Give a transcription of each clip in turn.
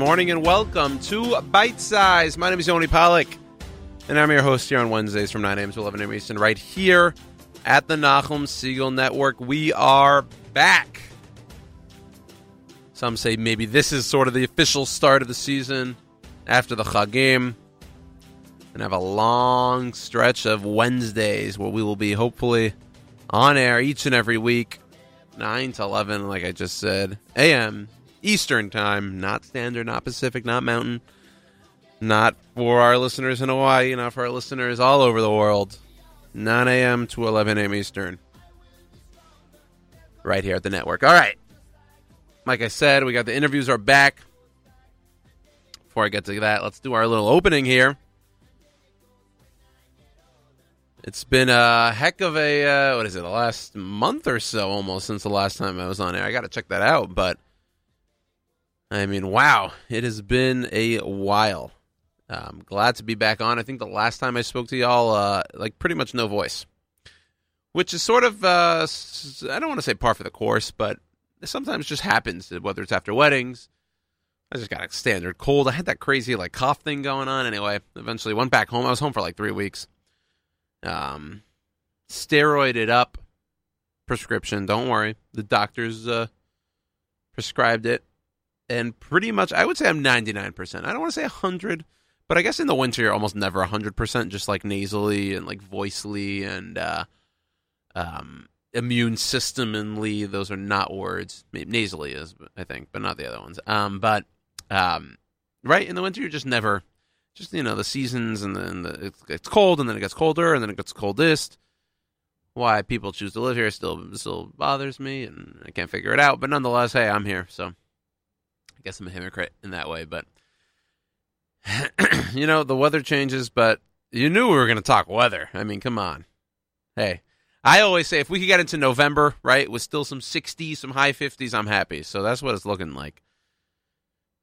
morning and welcome to Bite Size. My name is Yoni Pollak, and I'm your host here on Wednesdays from 9 a.m. to 11 a.m. Eastern, right here at the Nachum Siegel Network. We are back. Some say maybe this is sort of the official start of the season after the Chagim, and have a long stretch of Wednesdays where we will be hopefully on air each and every week, 9 to 11, like I just said, a.m. Eastern time, not Standard, not Pacific, not Mountain, not for our listeners in Hawaii, not for our listeners all over the world, 9 a.m. to 11 a.m. Eastern, right here at the network. All right. Like I said, we got the interviews are back. Before I get to that, let's do our little opening here. It's been a heck of a, the last month or so almost since the last time I was on air. I got to check that out, but I mean, wow, it has been a while. I'm glad to be back on. I think the last time I spoke to y'all, pretty much no voice, which is sort of, I don't want to say par for the course, but sometimes just happens, whether it's after weddings. I just got a standard cold. I had that crazy cough thing going on. Anyway, eventually went back home. I was home for 3 weeks. Steroided up prescription. Don't worry. The doctors prescribed it. And pretty much, I would say I'm 99%. I don't want to say 100, but I guess in the winter you're almost never 100%, just nasally and voicely and immune system and Lee, those are not words. Nasally is, I think, but not the other ones. Right in the winter, you're just never, the seasons and then it gets cold and then it gets colder and then it gets coldest. Why people choose to live here still bothers me and I can't figure it out. But nonetheless, hey, I'm here, so I guess I'm a hypocrite in that way. But the weather changes. But you knew we were going to talk weather. I mean, come on, hey. I always say if we could get into November, right, with still some 60s, some high 50s, I'm happy. So that's what it's looking like.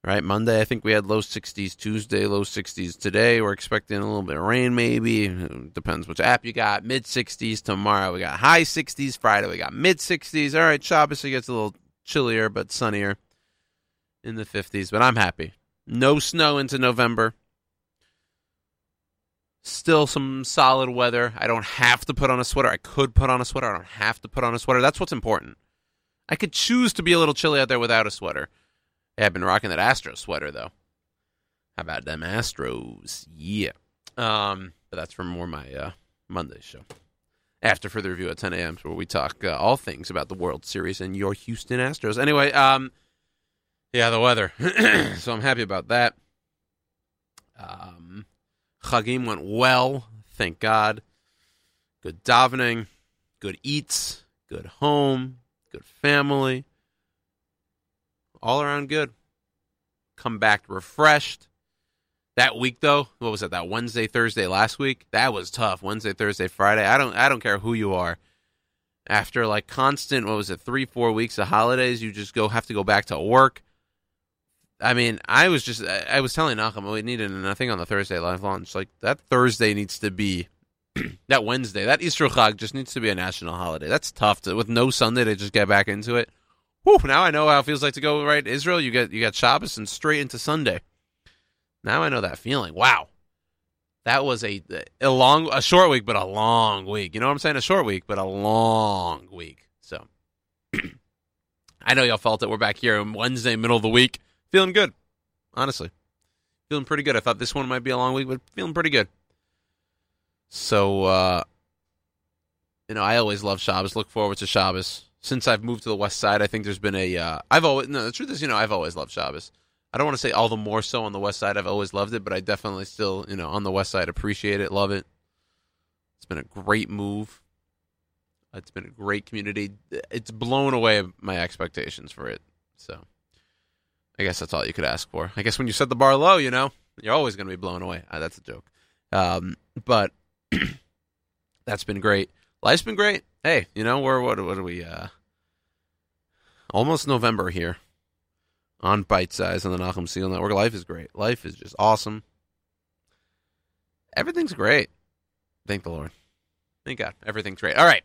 Right, Monday, I think we had low 60s. Tuesday, low 60s. Today, we're expecting a little bit of rain maybe. It depends which app you got. Mid 60s. Tomorrow, we got high 60s. Friday, we got mid 60s. All right, Shabbos, it gets a little chillier but sunnier in the 50s. But I'm happy. No snow into November. Still some solid weather. I don't have to put on a sweater. I could put on a sweater. I don't have to put on a sweater. That's what's important. I could choose to be a little chilly out there without a sweater. Yeah, I've been rocking that Astros sweater, though. How about them Astros? Yeah. But that's for more my Monday show. After Further Review at 10 a.m. where we talk all things about the World Series and your Houston Astros. Anyway, the weather. So I'm happy about that. Chagim went well, thank God. Good davening, good eats, good home, good family. All around good. Come back refreshed. That week, though, what was that? That Wednesday, Thursday last week? That was tough. Wednesday, Thursday, Friday. I don't care who you are. After constant, 3-4 weeks of holidays, you just have to go back to work. I mean, I was telling Nachum, we needed nothing on the Thursday live launch. That Thursday needs to be, that Wednesday, that Easter Chag just needs to be a national holiday. That's tough. With no Sunday to just get back into it. Whew, now I know how it feels like to go right to Israel. You got Shabbos and straight into Sunday. Now I know that feeling. Wow. That was a short week, but a long week. You know what I'm saying? A short week, but a long week. So, I know y'all felt it. We're back here on Wednesday, middle of the week. Feeling good, honestly. Feeling pretty good. I thought this one might be a long week, but feeling pretty good. So, I always love Shabbos. Look forward to Shabbos. Since I've moved to the West Side, I think there's been the truth is, I've always loved Shabbos. I don't want to say all the more so on the West Side. I've always loved it, but I definitely still, on the West Side, appreciate it, love it. It's been a great move. It's been a great community. It's blown away my expectations for it, so I guess that's all you could ask for. I guess when you set the bar low, you're always going to be blown away. That's a joke. But that's been great. Life's been great. Hey, we're, what are we, almost November here on Bite Size on the Nachum Siegel Network. Life is great. Life is just awesome. Everything's great. Thank the Lord. Thank God. Everything's great. All right.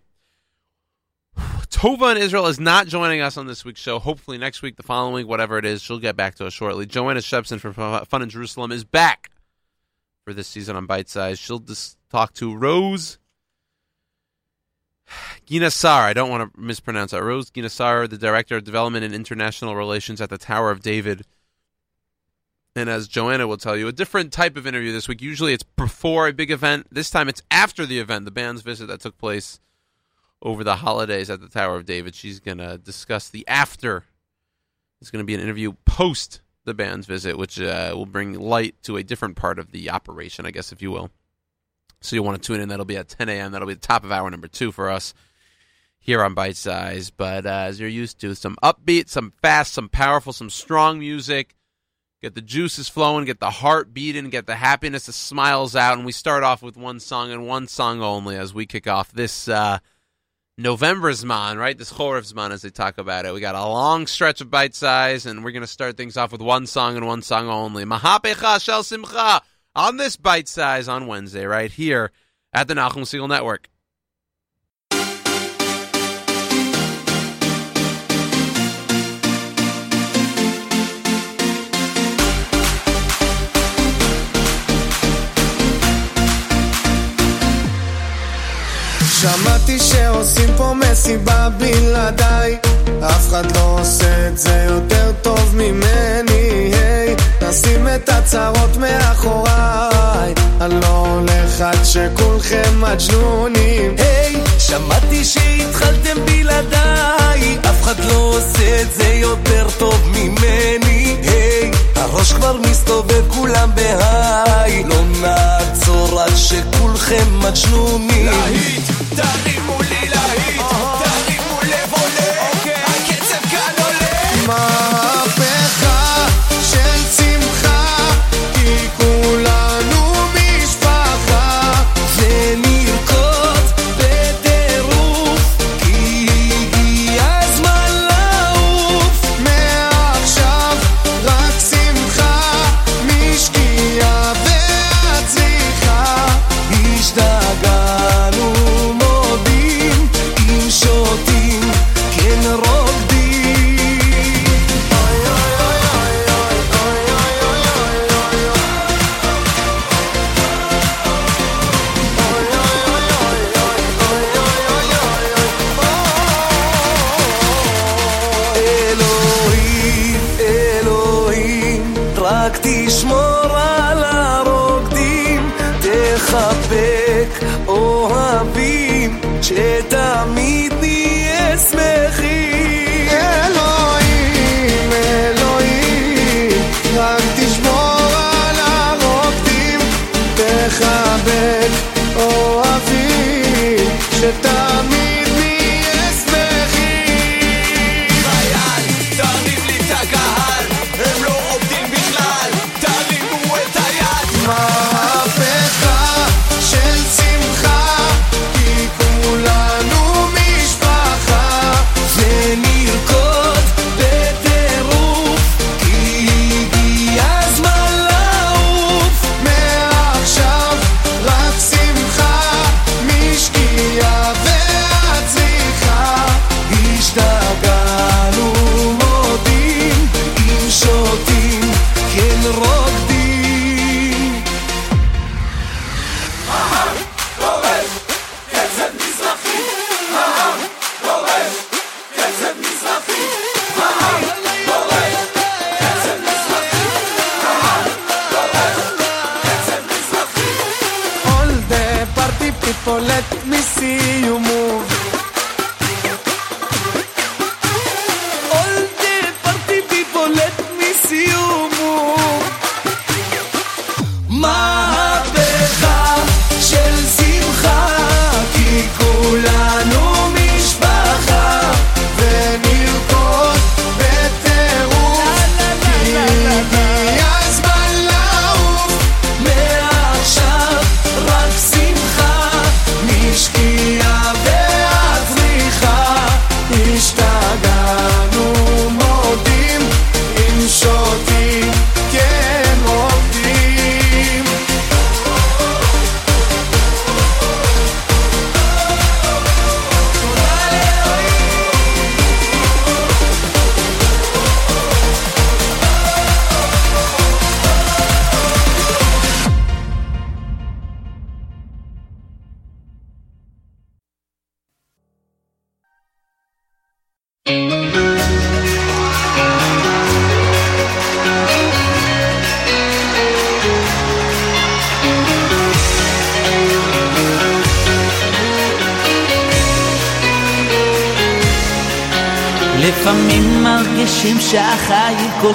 Tova in Israel is not joining us on this week's show. Hopefully next week, the following, whatever it is, she'll get back to us shortly. Joanna Shebson from Fun in Jerusalem is back for this season on Bite Size. She'll just talk to Rose Geenasar. I don't want to mispronounce that. Rose Geenasar, the Director of Development and International Relations at the Tower of David. And as Joanna will tell you, a different type of interview this week. Usually it's before a big event. This time it's after the event, the band's visit that took place over the holidays at the Tower of David. She's going to discuss the after. It's going to be an interview post the band's visit, which will bring light to a different part of the operation, I guess, if you will. So you'll want to tune in. That'll be at 10 a.m. That'll be the top of hour number 2 for us here on Bite Size. But as you're used to, some upbeat, some fast, some powerful, some strong music. Get the juices flowing, get the heart beating, get the happiness, the smiles out, and we start off with one song and one song only as we kick off this November's man, right? This Chorev's man, as they talk about it. We got a long stretch of Bite Size, and we're going to start things off with one song and one song only. Mahapecha Shel Simcha on this Bite Size on Wednesday, right here at the Nachum Siegel Network. שמעתי שעושים פה מסיבה בלעדיי אף אחד לא עושה את זה יותר טוב ממני hey, נשים את הצרות מאחוריי אני לא הולך עד שכולכם מג'נונים hey, שמעתי שהתחלתם בלעדיי אף אחד לא עושה את זה יותר טוב ממני hey, הראש כבר מסתובב כולם בהיי לא נעצור עד שכולכם מג'נונים להיט תרימו לי להיט, תרימו לב עולה, הקצב כאן עולה מהפכה של צמחה, כי כולנו משפחה ונרקוד בטירוף, כי הגיע הזמן לעוף מעכשיו רק שמחה, משקיעה והצליחה השתגענו שתמיד נהיה שמחים אלוהים, אלוהים רק תשמור על הרוקדים תחבק אוהבים שתמיד נהיה שמחים חייל, תרים לי את הקהל הם לא עובדים בכלל תרימו את היד מהפכה של שמחה כולנו משפחה ונרקוד בטירוף כי הגיע הזמן לעוף מעכשיו רק שמחה משקיעה והצליחה השתגענו מודים אם שותים כן רוקדים People, let me see you move All the party people, let me see you move מהפכה של שמחה כי כולנו משפחה ונרקוד בטירוף כי הגיע הזמן לעוף מעכשיו רק שמחה Ishki Avea לפעמים מרגישים שהחיים כל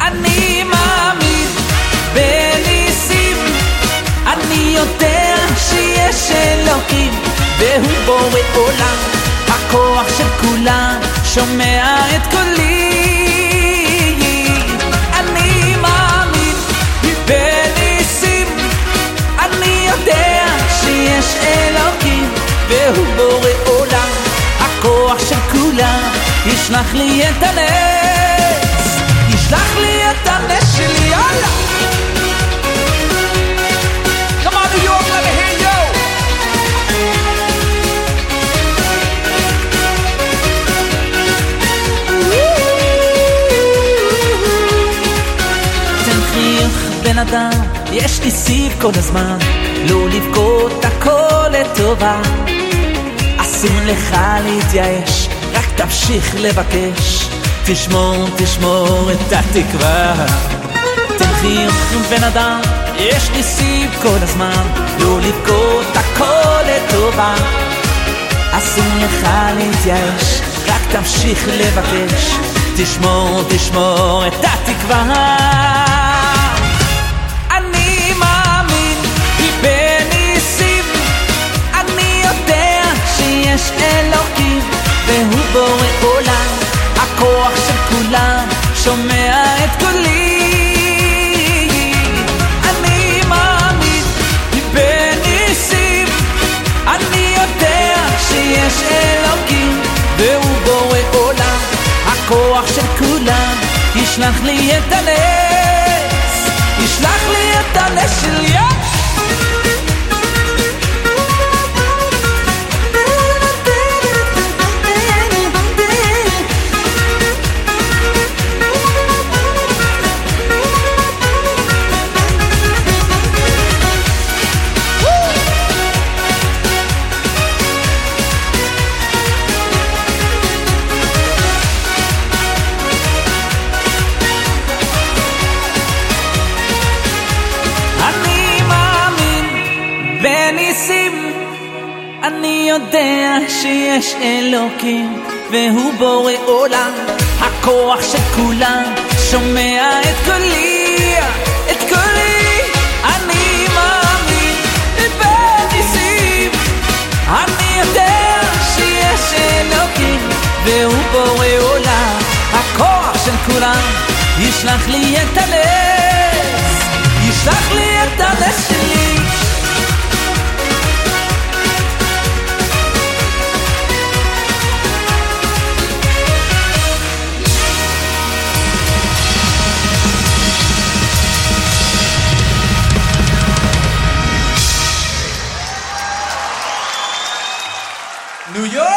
אני מאמין בניסים אני יודע שיש אלוקים והוא בורא עולם הכוח של כולם שומע את קולי אני מאמין בניסים אני יודע שיש אלוקים והוא בורא עולם הכוח של כולם ישלח לי את הנס ישלח לי את הנס שלי יאללה Come on New York, let me hear you תן חיוך בן אדם יש לי סיב כל הזמן לא לבכות הכל לטובה אסור לך להתייאש, רק תמשיך לבקש תשמור את התקווה תן חיוך בן אדם, יש לי סיב כל הזמן לא לבכות הכל לטובה אסור לך להתייאש, רק תמשיך לבקש תשמור את התקווה אני מאמין בניסים אני יודע יש אלוקים והוא בורא עולם הכוח של כולם שומע את קולי אני מאמין בניסים אני יודע שיש אלוקים והוא בורא עולם הכוח של כולם ישלח לי את הנס ישלח לי את הנס שלי אני יודע שיש אלוקים והוא בורא עולם הכוח של כולם שומע את קולי אני מאמין בניסים אני יודע שיש אלוקים והוא בורא עולם הכוח של כולם ישלח לי את הנס ישלח לי את הנס שלי New York!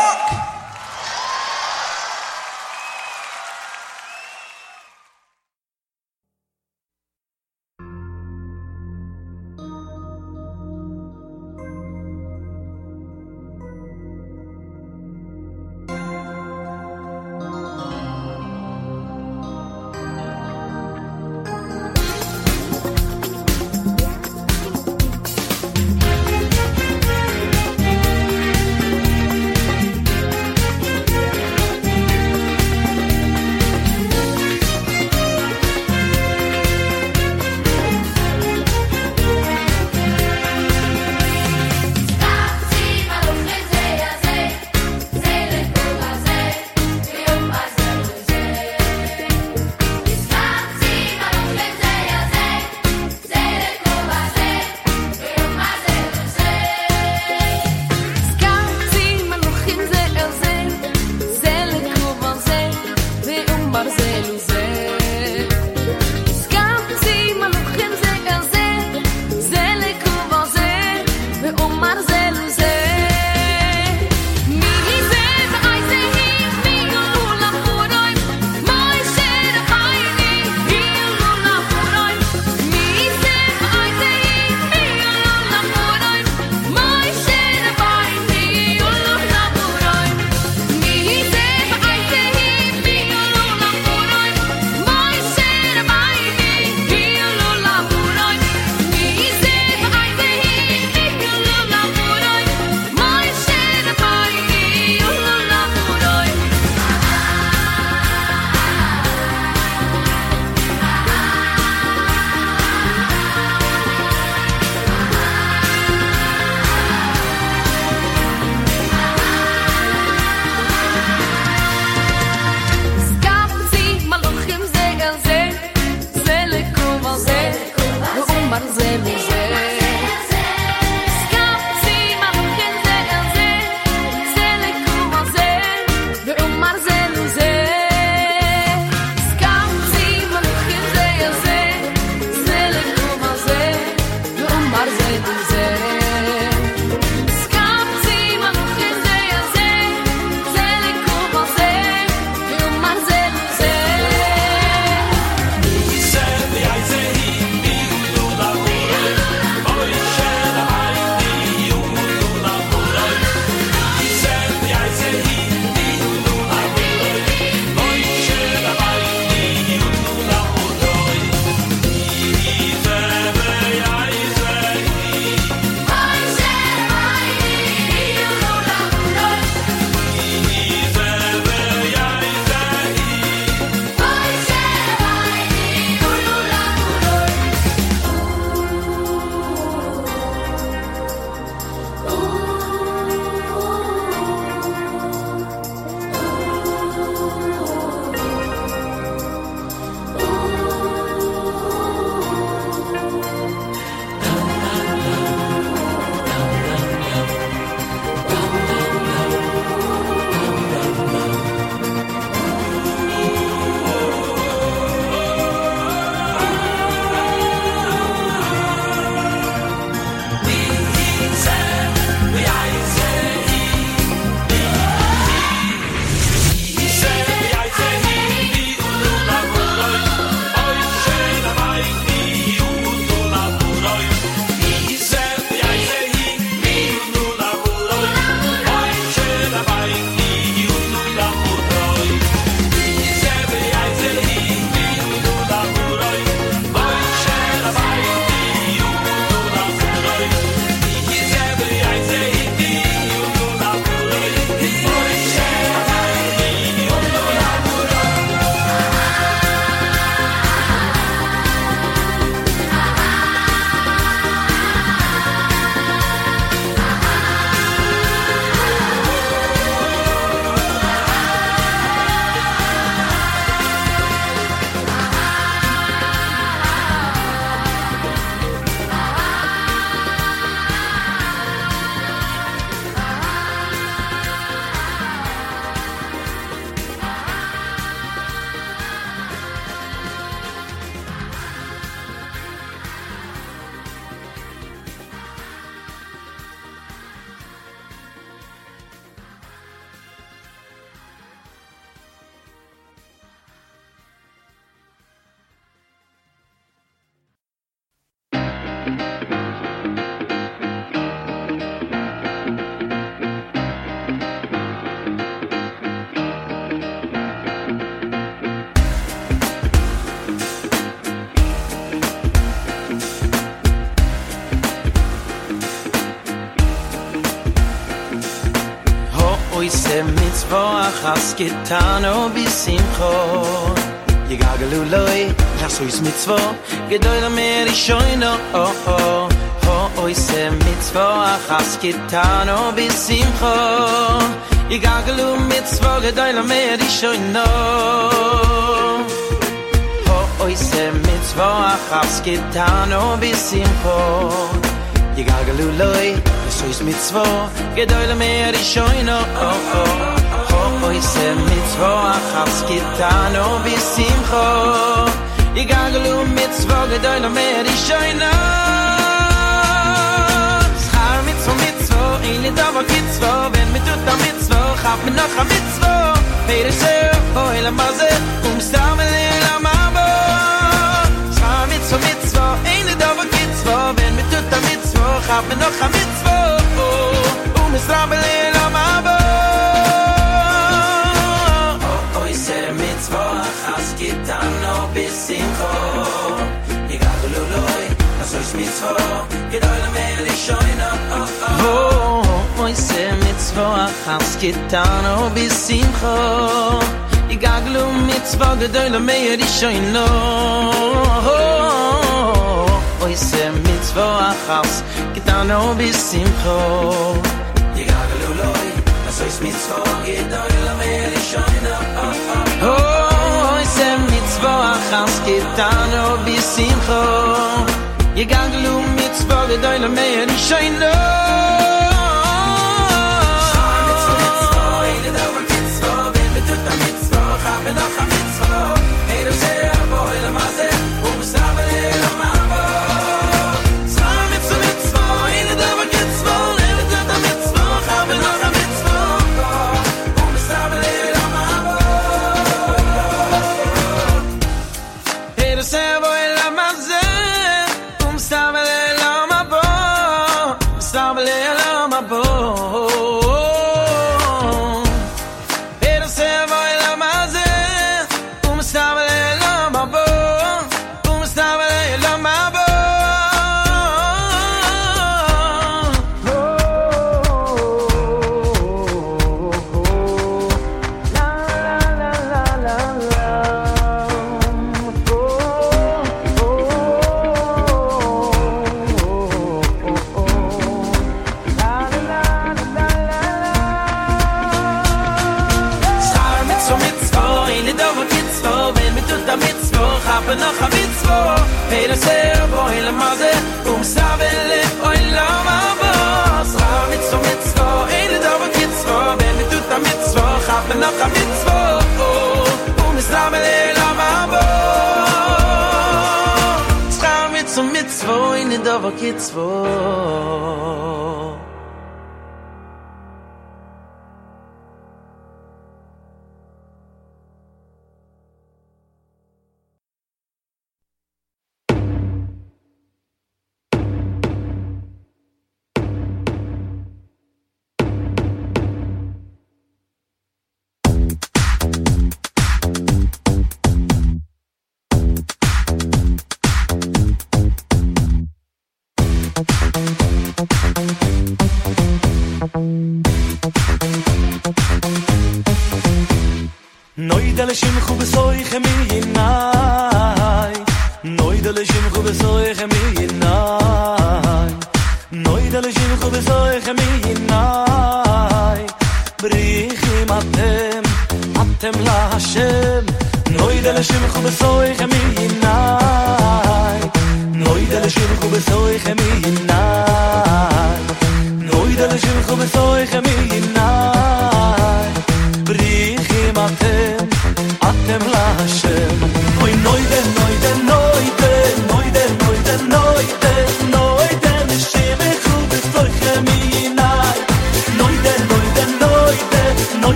Gitano bisimcho Yegagalu loy Lasois mitzvo Gedoyla meri shoyno Oh oh Ho oise mitzvo Achas gitano bisimcho Yegagalu mitzvo Gedoyla meri shoyno Ho oise mitzvo Achas gitano bisimcho Yegagalu loy Lasois mitzvo Gedoyla meri shoyno Oh oh Oy se mitzvo achas kitano bisimcho Igaglu mitzvo gedoy lo meri shoyna Schar mitzvo mitzvo in lidavo kitzvo Ben mitut a mitzvo chaf menoch a mitzvo Peir esher boi lamazet Umstam elil amabo Schar mitzvo mitzvo in lidavo kitzvo Ben mitut a mitzvo chaf menoch a mitzvo Umstam elil amabo Oh, I say mitzvah, achas kitano b'simcho. Yigaglu mitzvah, gedoyla meir ishayno. Oh, I say mitzvah, achas kitano b'simcho. Yigaglu loy, asois mitzvah, gedoyla meir ishayno. Oh, I say mitzvah, achas kitano b'simcho. Yegaglu mitzvah gedoy la meir ishayno Shar mitzvah mitzvah, in davar mitzvah Ben betut a mitzvah, chaf benoch a mitzvah Eir osher boi lamazeh, u'mstam elil amavo Shar mitzvah mitzvah, in davar mitzvah Ben betut a mitzvah, chaf benoch a mitzvah U'mstam elil amavo Eir osher boi lamazeh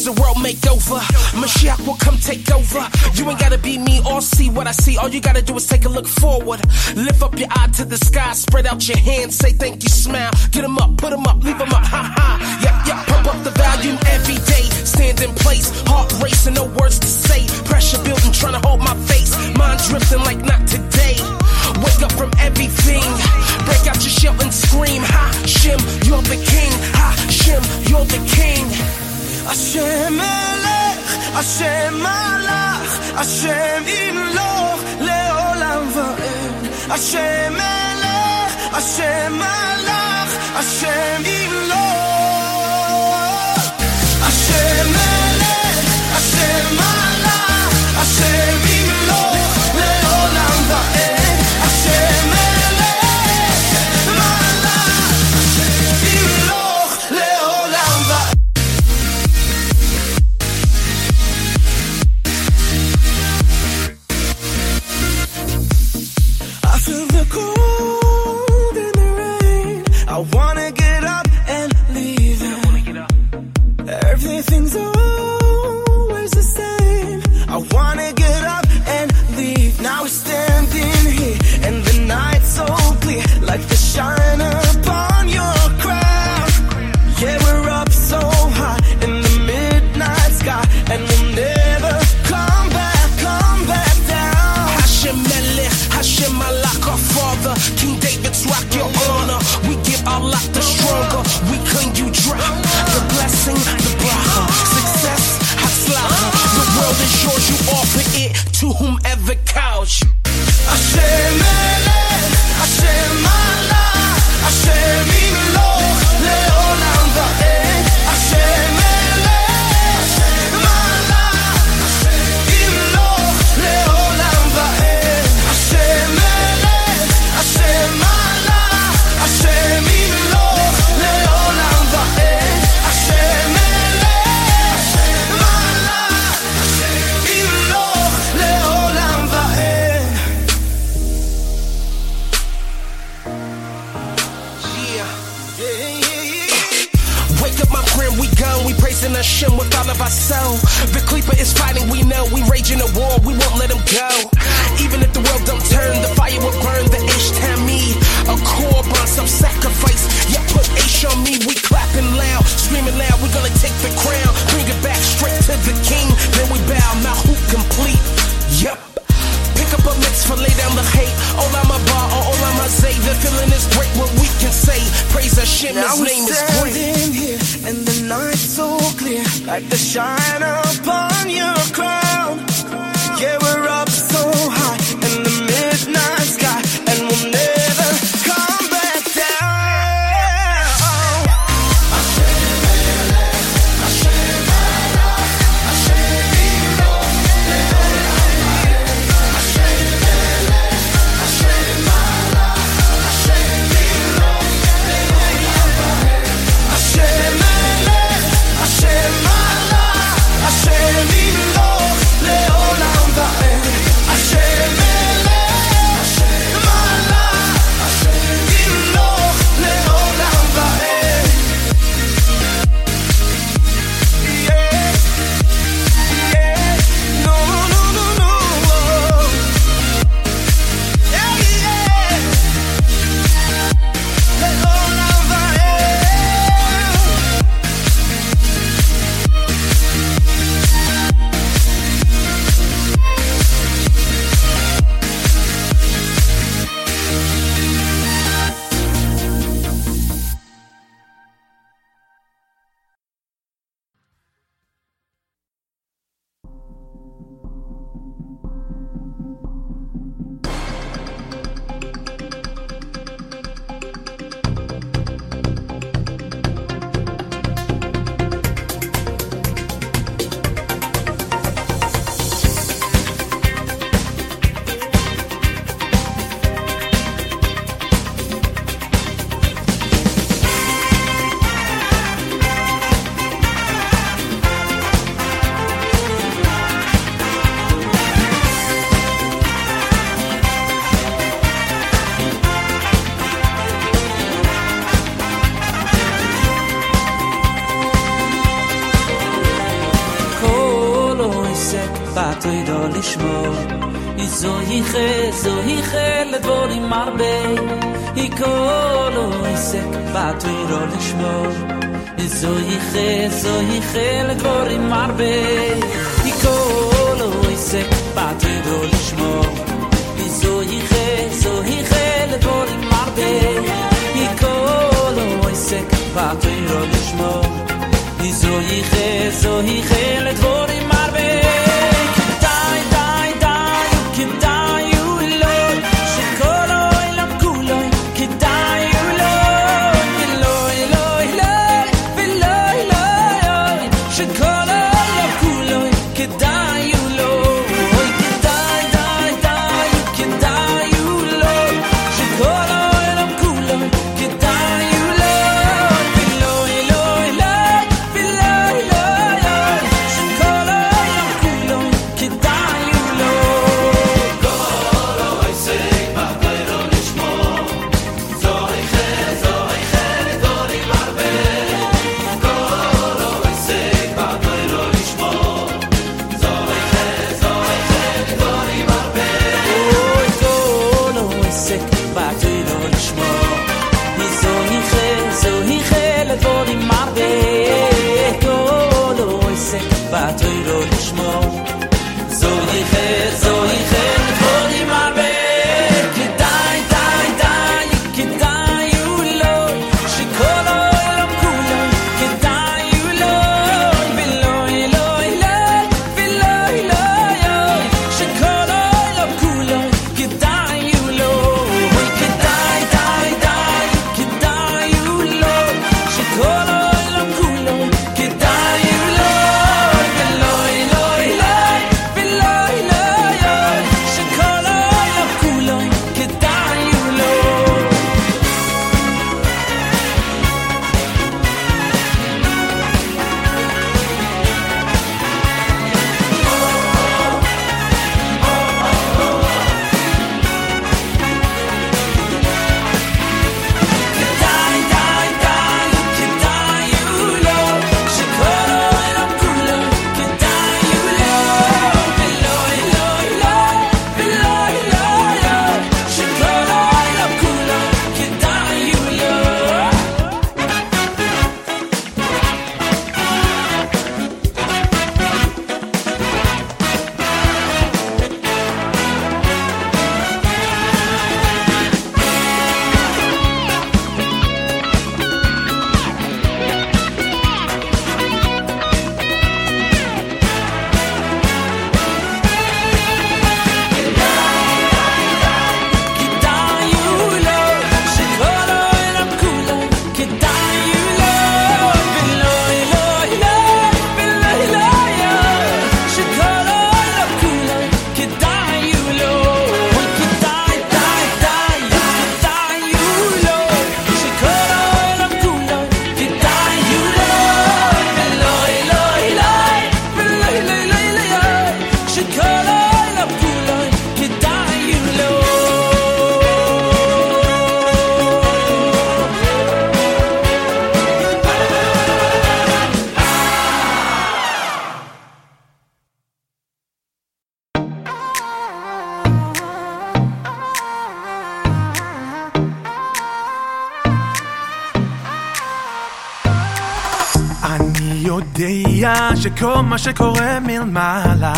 It's a world makeover. Mashiach will come take over. You ain't gotta be me or see what I see. All you gotta do is take a look forward. Lift up your eye to the sky. Spread out your hands. Say thank you, smile. Get them up, put them up, leave them up. Ha ha. Yup, yup. Pump up the volume every day. Stand in place. Heart racing, no words to say. Pressure building, trying to hold my face. Mind drifting like not today. Wake up from everything. Break out your shell and scream. Ha, Shem, you're the king. Ha, Shem, you're the king. Hashem Melech, Hashem Malach, Hashem Imloch, Leolam Va'ed. Hashem Melech, Hashem Malach, Hashem Imloch. Hashem Melech, Hashem Malach, Hashem Imloch, Leolam Va'ed. Let לשמור איזוהי חי, זוהי חי לדבורים הרבה איכול או עסק בתוירו לשמור איזוהי חי, זוהי חי לדבורים הרבה איכול או עסק בתוירו לשמור איזוהי חי, זוהי חי לדבורים הרבה איכול או עסק בתוירו לשמור איזוהי חי, זוהי חי לדבורים הרבה שכל מה שקורה מלמעלה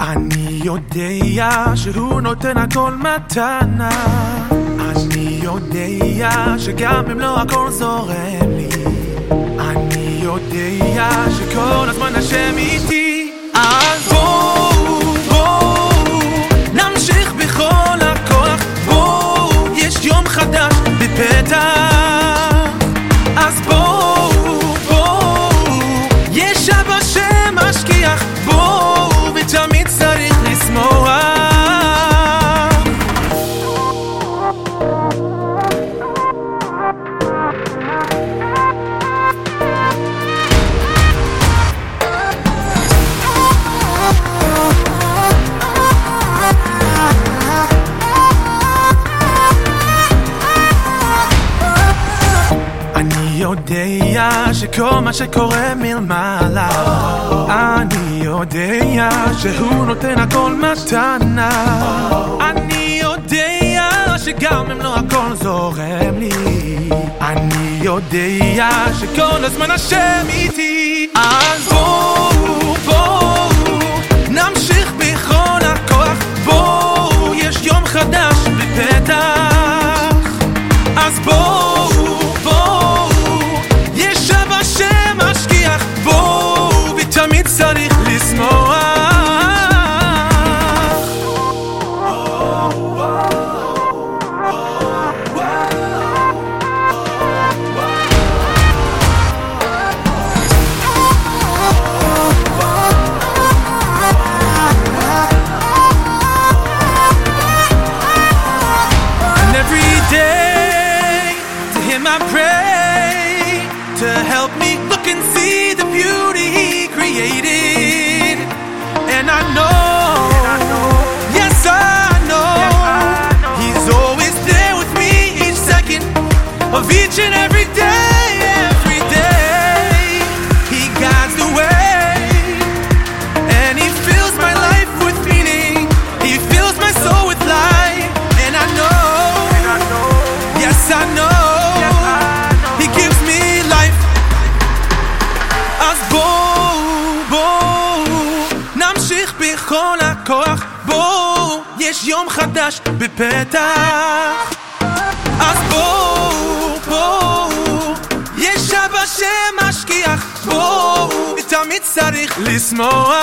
אני יודע שהוא נותן הכל מתנה אני יודע שגם אם לא הכל זורם לי אני יודע שכל הזמן השם איתי אז בואו נמשיך בכל הכוח בואו יש יום חדש בפתח אז בואו שכל מה שקורה מלמעלה אני יודע שהוא נותן הכל מתנה אני יודע שגם אם לא הכל זורם לי אני יודע שכל הזמן השם איתי אז בואו נמשיך בכל הכוח בואו יש יום חדש בפתח אז בואו ישב השם משגיח בואו ותמיד צריך לשמוח And every day to him I pray to help me look and see the beauty he created And I know, yes I know, He's always there with me each second of each and every day, He guides the way, and He fills my life with meaning, He fills my soul with light, and I know, yes I know, He gives me life, בכל הכוח, בואו, יש יום חדש בפתח אז בואו, יש אבא שמשגיח בואו, תמיד צריך לשמוח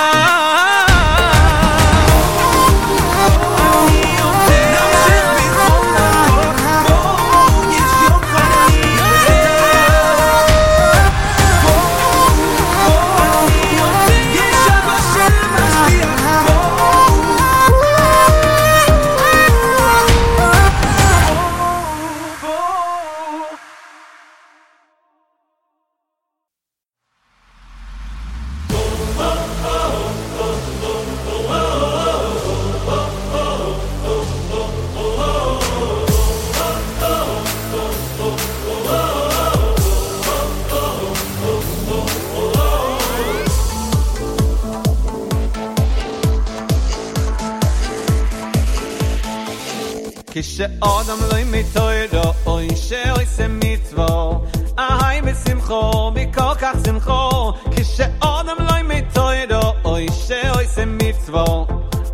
כשאדם לא מתוירו אוי שעושה מצווה אהי בשמחו בכל כך שמחו כשאדם לא מתוירו אוי שעושה מצווה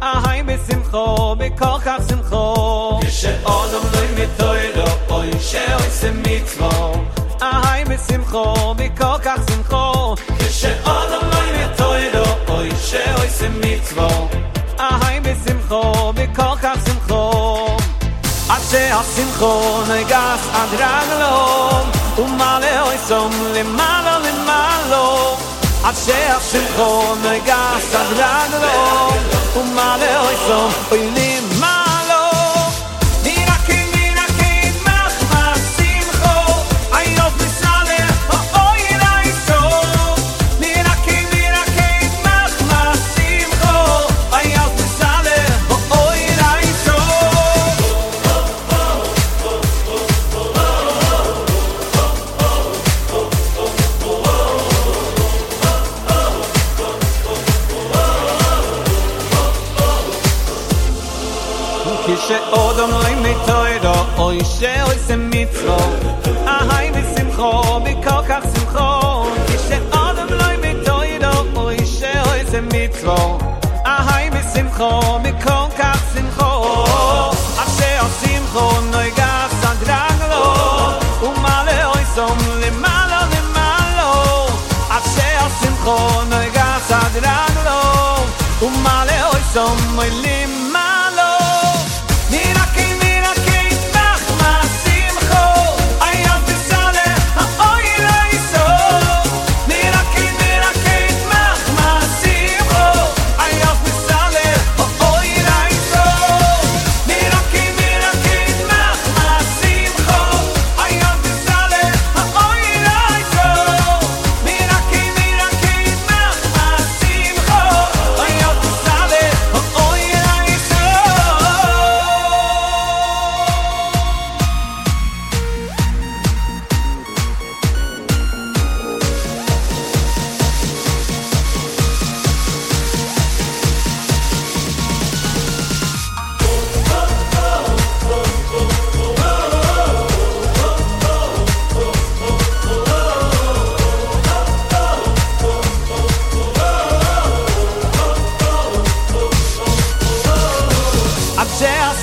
אהי בשמחו בכל כך שמחו כשאדם לא מתוירו אוי שעושה מצווה אהי בשמחו בכל כך שמחו כשאדם לא מתוירו אוי שעושה מצווה אהי בשמחו בכל כך שמחו שהשמחון הגס עד רגלו ומלא עויסום למעלה למעלה עד שהשמחון הגס עד רגלו ומלא עויסום אוי למעלה דירקי דירקי מחמה שמחו איוב מסלח אוי לעיסום דירקי דירקי מחמה שמחו איוב מסלח אוי כשאדם לא מתוירו אוי שעושה מצוות אהי בשמחו בכל כך שמחו כשאדם לא מתוירו אוי שעושה מצוות אהי בשמחו בכל כך שמחו אשר שמחו נויגס עד רגלו ומלא עויסום למעלה למעלה אשר שמחו נויגס עד רגלו ומלא עויסום אוי למעלה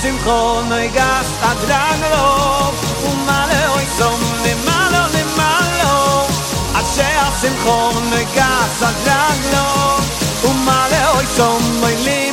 simcho noigas adranov umale oisom nemalo asher simcho noigas adranov umale oisom moilim.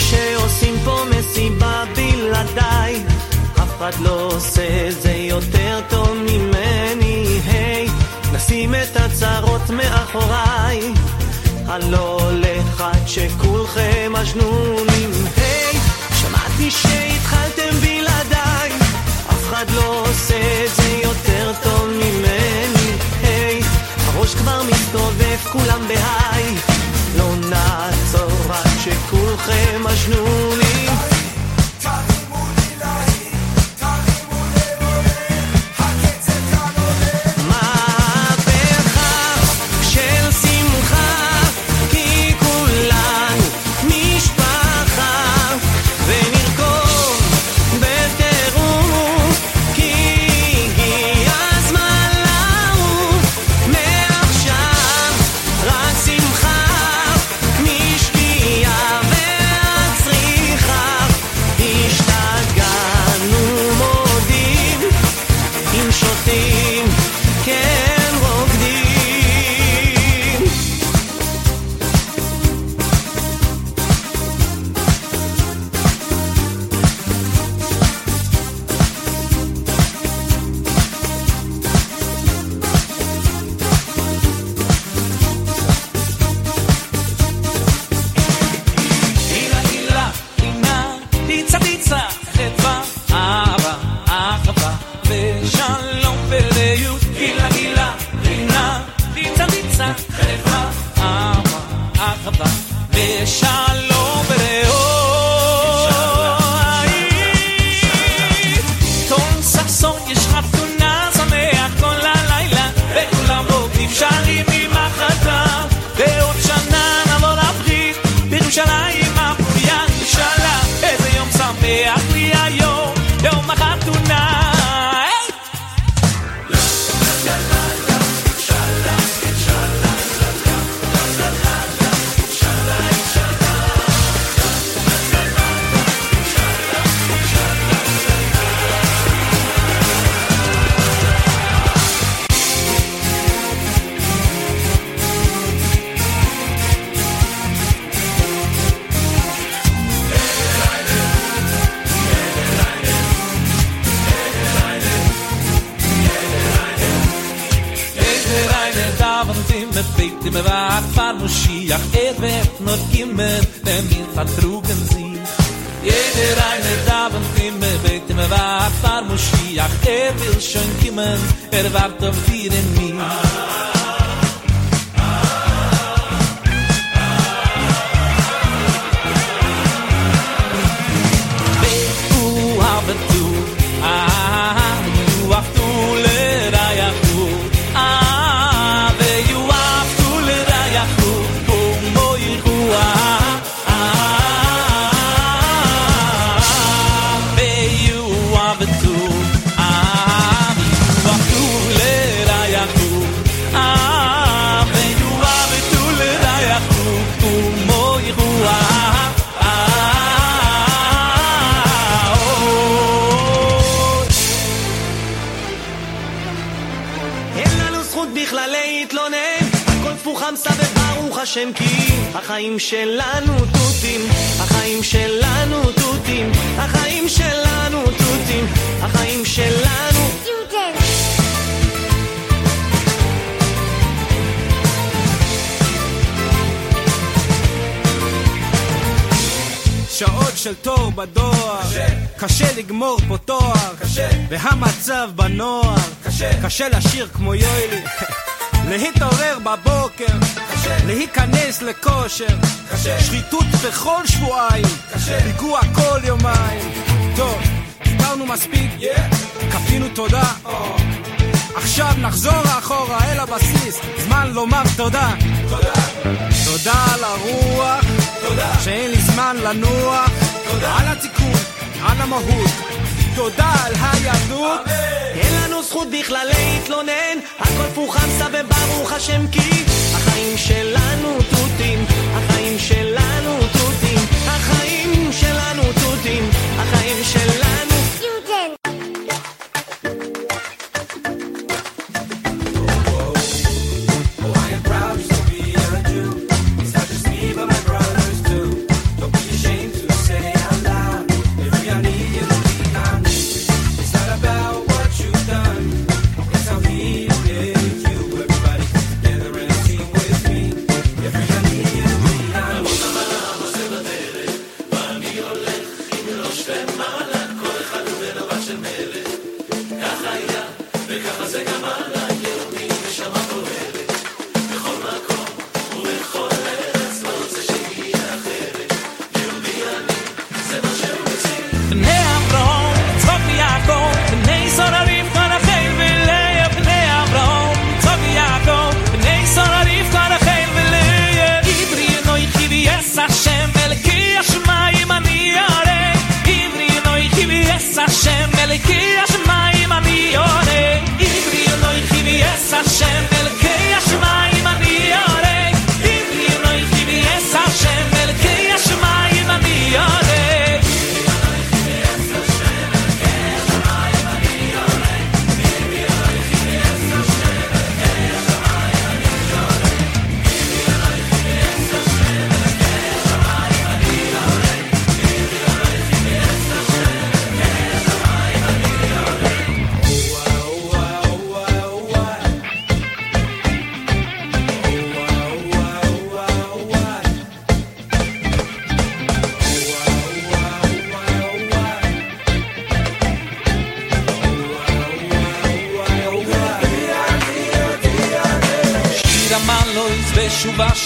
שעושים פה מסיבה בלעדיי אף אחד לא עושה זה יותר טוב ממני היי, נשים את הצרות מאחוריי הלא הולך עד שכולכם מג'נונים היי, שמעתי שהתחלתם בלעדיי אף אחד לא עושה זה יותר טוב ממני היי, הראש כבר מסתובב כולם בהיי לא נעצור רק שכולכם מג'נונים תרימו לי להיט, תרימו לבורא הקצב כאן עולה מהפכה של שמחה כי כולנו משפחה ונרקוד בטירוף כי הגיע הזמן לעוף מעכשיו רק שמחה קשה לשיר כמו יוילי להתעורר בבוקר להיכנס לכושר שחיתות בכל שבועיים פיגוע כל יומיים טוב, דיברנו מספיק כפינו תודה עכשיו נחזור אחורה אל הבסיס זמן לומר תודה תודה על הרוח שאין לי זמן לנוח על התיקון, על המהות תודה על היהדות אין לנו זכות בכלל להתלונן הכל פוחמסה וברוך השם כי החיים שלנו תותים החיים שלנו תותים החיים שלנו תותים החיים שלנו I am proud to be a Jew It's not just me but my brothers too Don't be ashamed to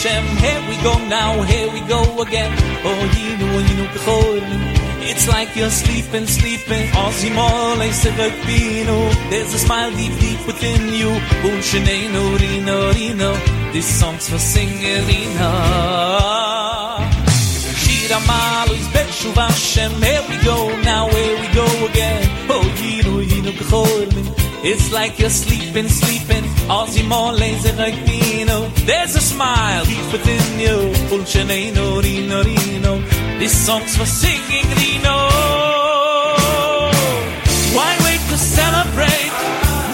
Hashem, here we go now, here we go again. It's like you're sleeping, sleeping. There's a smile deep, deep within you. This song's for Singerina. Here we go now, here we go again. Oh, Yiru B'chol. It's like you're sleeping, sleeping. There's a smile deep within you. Ulcheneino, Rino, Rino. This song's for singing, Rino. Why wait to celebrate?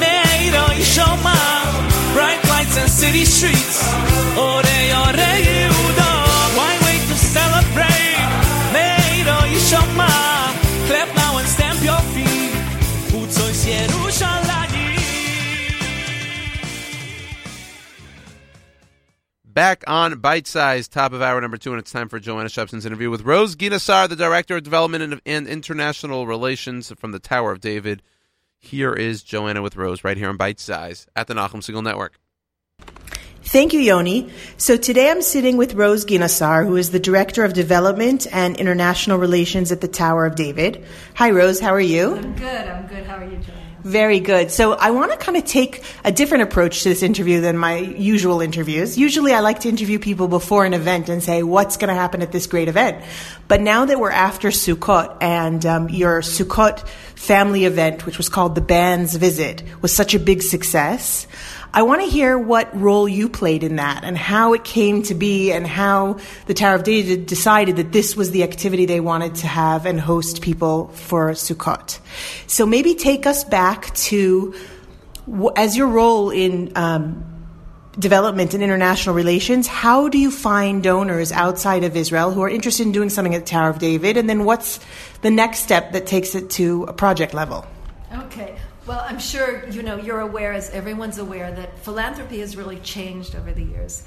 Me'eiro Yishoma. Bright lights and city streets. Orei, orei, Yehuda. Why wait to celebrate? Clap now and stamp your feet. Back on Bite Size, top of hour number 2, and it's time for Joanna Shebson's interview with Rose Geenasar, the Director of Development and International Relations from the Tower of David. Here is Joanna with Rose right here on Bite Size at the Nachum Siegel Network. Thank you, Yoni. So today I'm sitting with Rose Geenasar, who is the Director of Development and International Relations at the Tower of David. Hi, Rose. How are you? I'm good. I'm good. How are you, Joanna? Very good. So I want to kind of take a different approach to this interview than my usual interviews. Usually I like to interview people before an event and say, what's going to happen at this great event? But now that we're after Sukkot, and your Sukkot family event, which was called the Band's Visit, was such a big success, I want to hear what role you played in that and how it came to be and how the Tower of David decided that this was the activity they wanted to have and host people for Sukkot. So maybe take us back to, as your role in development and international relations, how do you find donors outside of Israel who are interested in doing something at the Tower of David? And then what's the next step that takes it to a project level? Okay. Well, I'm sure you're aware, as everyone's aware, that philanthropy has really changed over the years.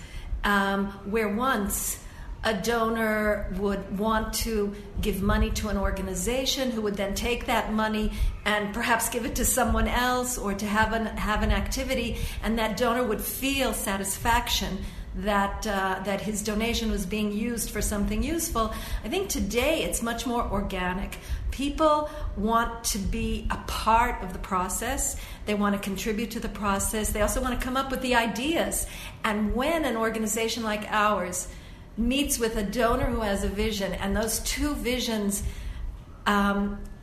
Where once a donor would want to give money to an organization, who would then take that money and perhaps give it to someone else, or to have an activity, and that donor would feel satisfaction that his donation was being used for something useful. I think today it's much more organic. People want to be a part of the process. They want to contribute to the process. They also want to come up with the ideas. And when an organization like ours meets with a donor who has a vision, and those two visions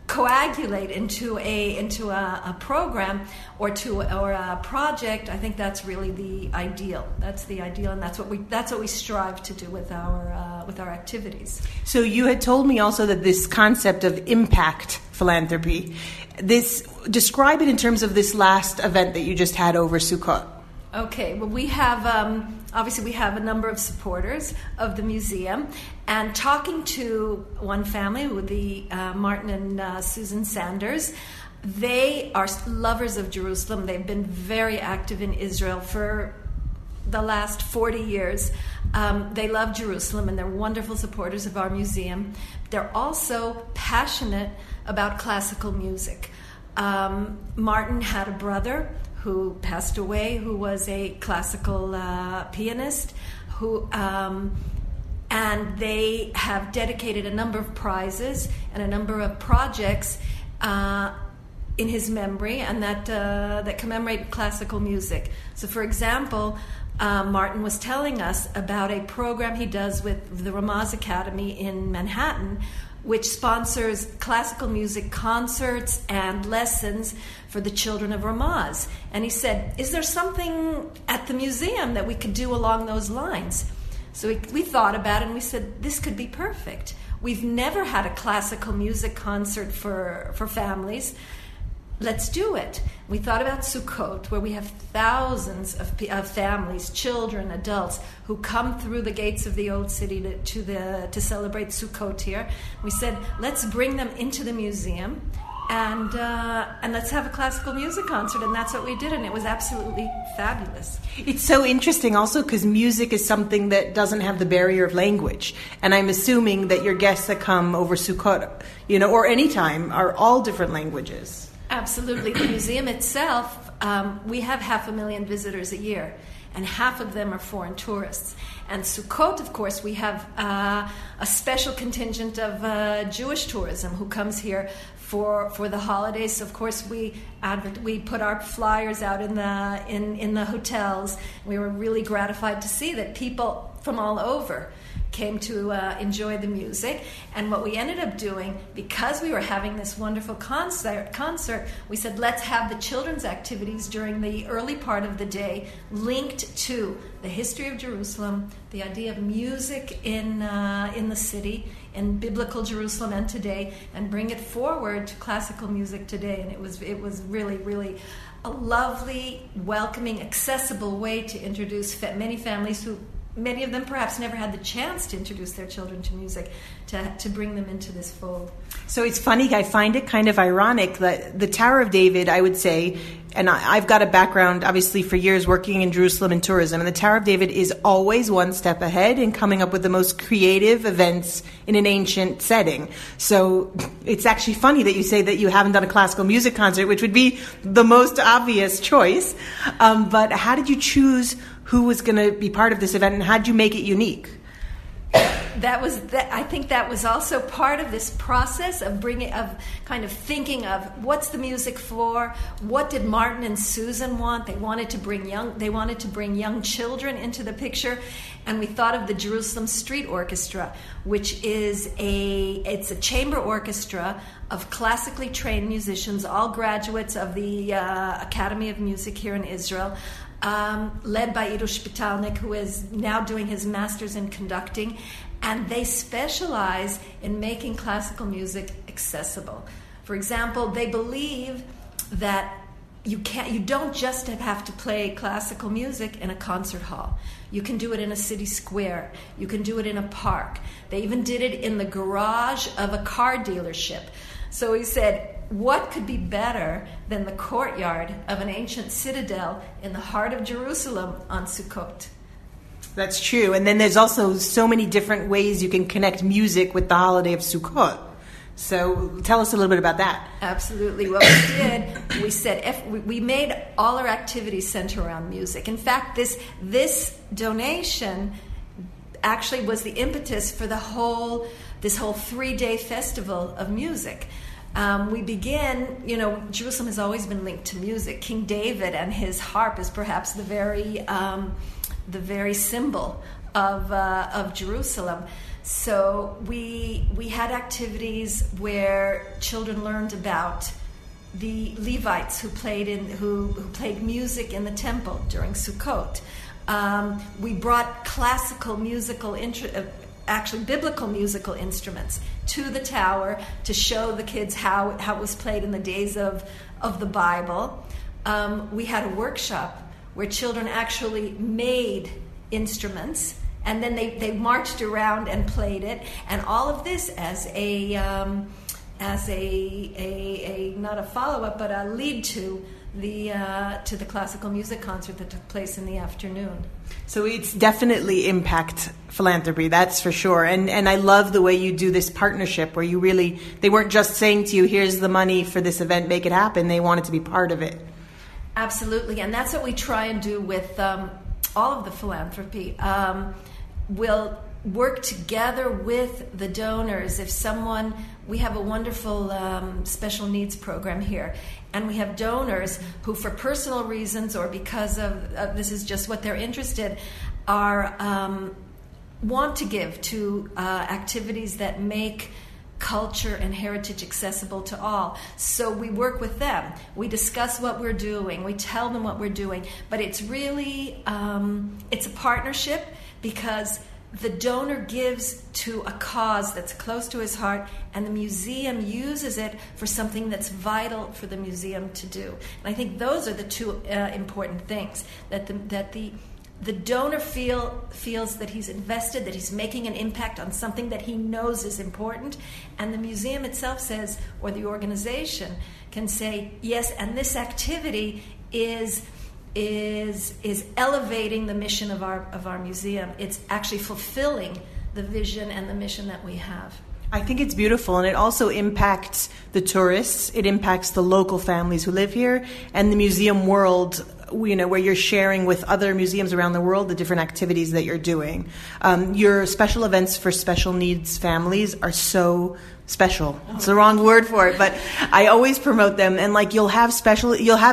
coagulate into a program or a project, I think that's really the ideal. That's the ideal, and that's what we strive to do with our activities. So you had told me also that this concept of impact philanthropy, describe it in terms of this last event that you just had over Sukkot. Okay, well, we have obviously we have a number of supporters of the museum, and talking to one family, with the Martin and Susan Sanders, they are lovers of Jerusalem. They've been very active in Israel for the last 40 years. They love Jerusalem, and they're wonderful supporters of our museum. They're also passionate about classical music. Martin had a brother who passed away, who was a classical pianist, and they have dedicated a number of prizes and a number of projects in his memory, and that commemorate classical music. So, for example, Martin was telling us about a program he does with the Ramaz Academy in Manhattan, which sponsors classical music concerts and lessons for the children of Ramaz. And he said, is there something at the museum that we could do along those lines? So we thought about it, and we said, this could be perfect. We've never had a classical music concert for families. Let's do it. We thought about Sukkot, where we have thousands of families, children, adults, who come through the gates of the old city to celebrate Sukkot here. We said, let's bring them into the museum, and let's have a classical music concert, and that's what we did, and it was absolutely fabulous. It's so interesting also because music is something that doesn't have the barrier of language, and I'm assuming that your guests that come over Sukkot, or any time, are all different languages. Absolutely. The museum itself, we have 500,000 visitors a year, and half of them are foreign tourists. And Sukkot, of course, we have a special contingent of Jewish tourism who comes here for the holidays. Of course, we put our flyers out in the hotels. We were really gratified to see that people from all over came to enjoy the music. And what we ended up doing, because we were having this wonderful concert, we said, let's have the children's activities during the early part of the day linked to the history of Jerusalem, the idea of music in the city, in biblical Jerusalem and today, and bring it forward to classical music today. And it was really, really a lovely, welcoming, accessible way to introduce many families who, many of them perhaps never had the chance to introduce their children to music, to bring them into this fold. So it's funny, I find it kind of ironic that the Tower of David, I would say, and I've got a background, obviously, for years working in Jerusalem and tourism, and the Tower of David is always one step ahead in coming up with the most creative events in an ancient setting. So it's actually funny that you say that you haven't done a classical music concert, which would be the most obvious choice. But how did you choose who was going to be part of this event, and how did you make it unique? I think that was also part of this process of thinking of what's the music for. What did Martin and Susan want? They wanted to bring young children into the picture, and we thought of the Jerusalem Street Orchestra, which is a chamber orchestra of classically trained musicians, all graduates of the Academy of Music here in Israel. Led by Ido Spitalnik, who is now doing his master's in conducting, and they specialize in making classical music accessible. For example, they believe that you don't just have to play classical music in a concert hall. You can do it in a city square. You can do it in a park. They even did it in the garage of a car dealership. So he said, what could be better than the courtyard of an ancient citadel in the heart of Jerusalem on Sukkot? That's true. And then there's also so many different ways you can connect music with the holiday of Sukkot. So tell us a little bit about that. Absolutely. What we did, we said we made all our activities center around music. In fact, this donation actually was the impetus for this whole three-day festival of music. We begin, Jerusalem has always been linked to music. King David and his harp is perhaps the very symbol of Jerusalem. So we had activities where children learned about the Levites who played music in the temple during Sukkot. We brought classical musical biblical musical instruments to the tower to show the kids how it was played in the days of the Bible. We had a workshop where children actually made instruments, and then they marched around and played it, and all of this as a not a follow-up, but a lead to the classical music concert that took place in the afternoon. So it's definitely impact philanthropy, that's for sure. And I love the way you do this partnership where you really, they weren't just saying to you, here's the money for this event, make it happen. They wanted to be part of it. Absolutely. And that's what we try and do with all of the philanthropy. We'll work together with the donors. If someone, we have a wonderful special needs program here, and we have donors who, for personal reasons or because of this is just what they're interested, want to give to activities that make culture and heritage accessible to all. So we work with them. We discuss what we're doing. We tell them what we're doing. But it's really it's a partnership because the donor gives to a cause that's close to his heart, and the museum uses it for something that's vital for the museum to do. And I think those are the two important things, that the donor feels that he's invested, that he's making an impact on something that he knows is important, and the museum itself says, or the organization can say, yes, and this activity is elevating the mission of our museum. It's actually fulfilling the vision and the mission that we have. I think it's beautiful, and it also impacts the tourists. It impacts the local families who live here, and the museum world where you're sharing with other museums around the world the different activities that you're doing. Your special events for special needs families are so special. It's the wrong word for it, but I always promote them. And like you'll have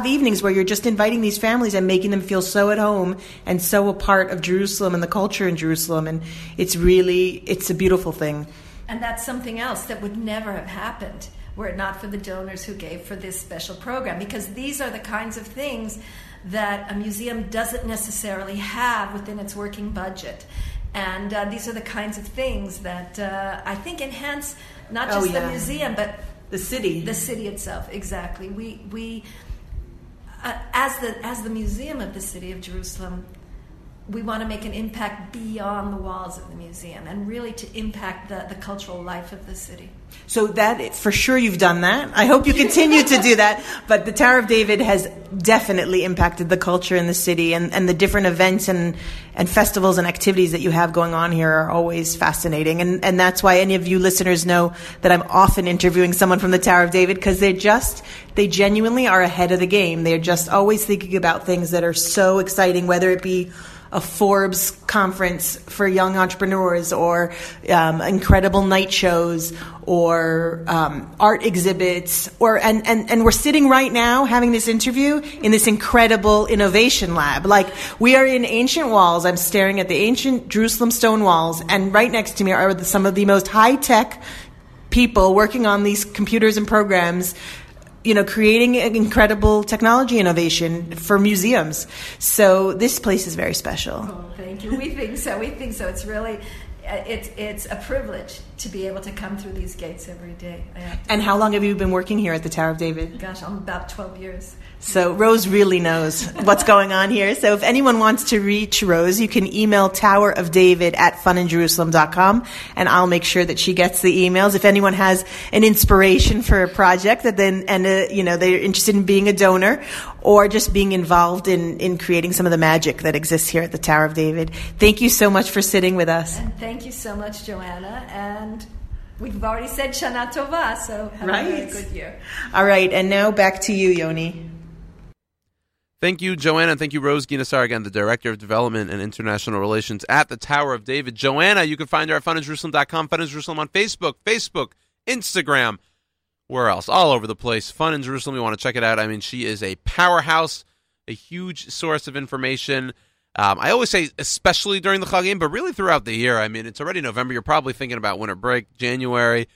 evenings where you're just inviting these families and making them feel so at home and so a part of Jerusalem and the culture in Jerusalem. And it's a beautiful thing. And that's something else that would never have happened were it not for the donors who gave for this special program, because these are the kinds of things that a museum doesn't necessarily have within its working budget. And these are the kinds of things that I think enhance not just the museum, but the city itself. Exactly. We as the museum of the city of Jerusalem, we want to make an impact beyond the walls of the museum and really to impact the cultural life of the city. So that, for sure you've done that. I hope you continue to do that. But the Tower of David has definitely impacted the culture in the city, and the different events and festivals and activities that you have going on here are always fascinating. And that's why any of you listeners know that I'm often interviewing someone from the Tower of David, because they genuinely are ahead of the game. They're just always thinking about things that are so exciting, whether it be a Forbes conference for young entrepreneurs, or incredible night shows, or art exhibits, and we're sitting right now having this interview in this incredible innovation lab. Like, we are in ancient walls. I'm staring at the ancient Jerusalem stone walls, and right next to me are some of the most high-tech people working on these computers and programs, creating incredible technology innovation for museums. So this place is very special. Oh, thank you. We think so. It's really, it's a privilege to be able to come through these gates every day. And how long have you been working here at the Tower of David? Gosh, I'm about 12 years. So Rose really knows what's going on here. So if anyone wants to reach Rose, you can email towerofdavid@funinjerusalem.com, and I'll make sure that she gets the emails. If anyone has an inspiration for a project and they're interested in being a donor or just being involved in creating some of the magic that exists here at the Tower of David. Thank you so much for sitting with us. And thank you so much, Joanna. And we've already said Shana Tova, so have a very good year. All right, and now back to you, Yoni. Thank you, Joanna. Thank you, Rose Geenasar, again, the Director of Development and International Relations at the Tower of David. Joanna, you can find her at funinjerusalem.com, Fun in Jerusalem on Facebook, Instagram, where else? All over the place. Fun in Jerusalem. You want to check it out. I mean, she is a powerhouse, a huge source of information. I always say, especially during the Chagim, but really throughout the year. I mean, it's already November. You're probably thinking about winter break, January,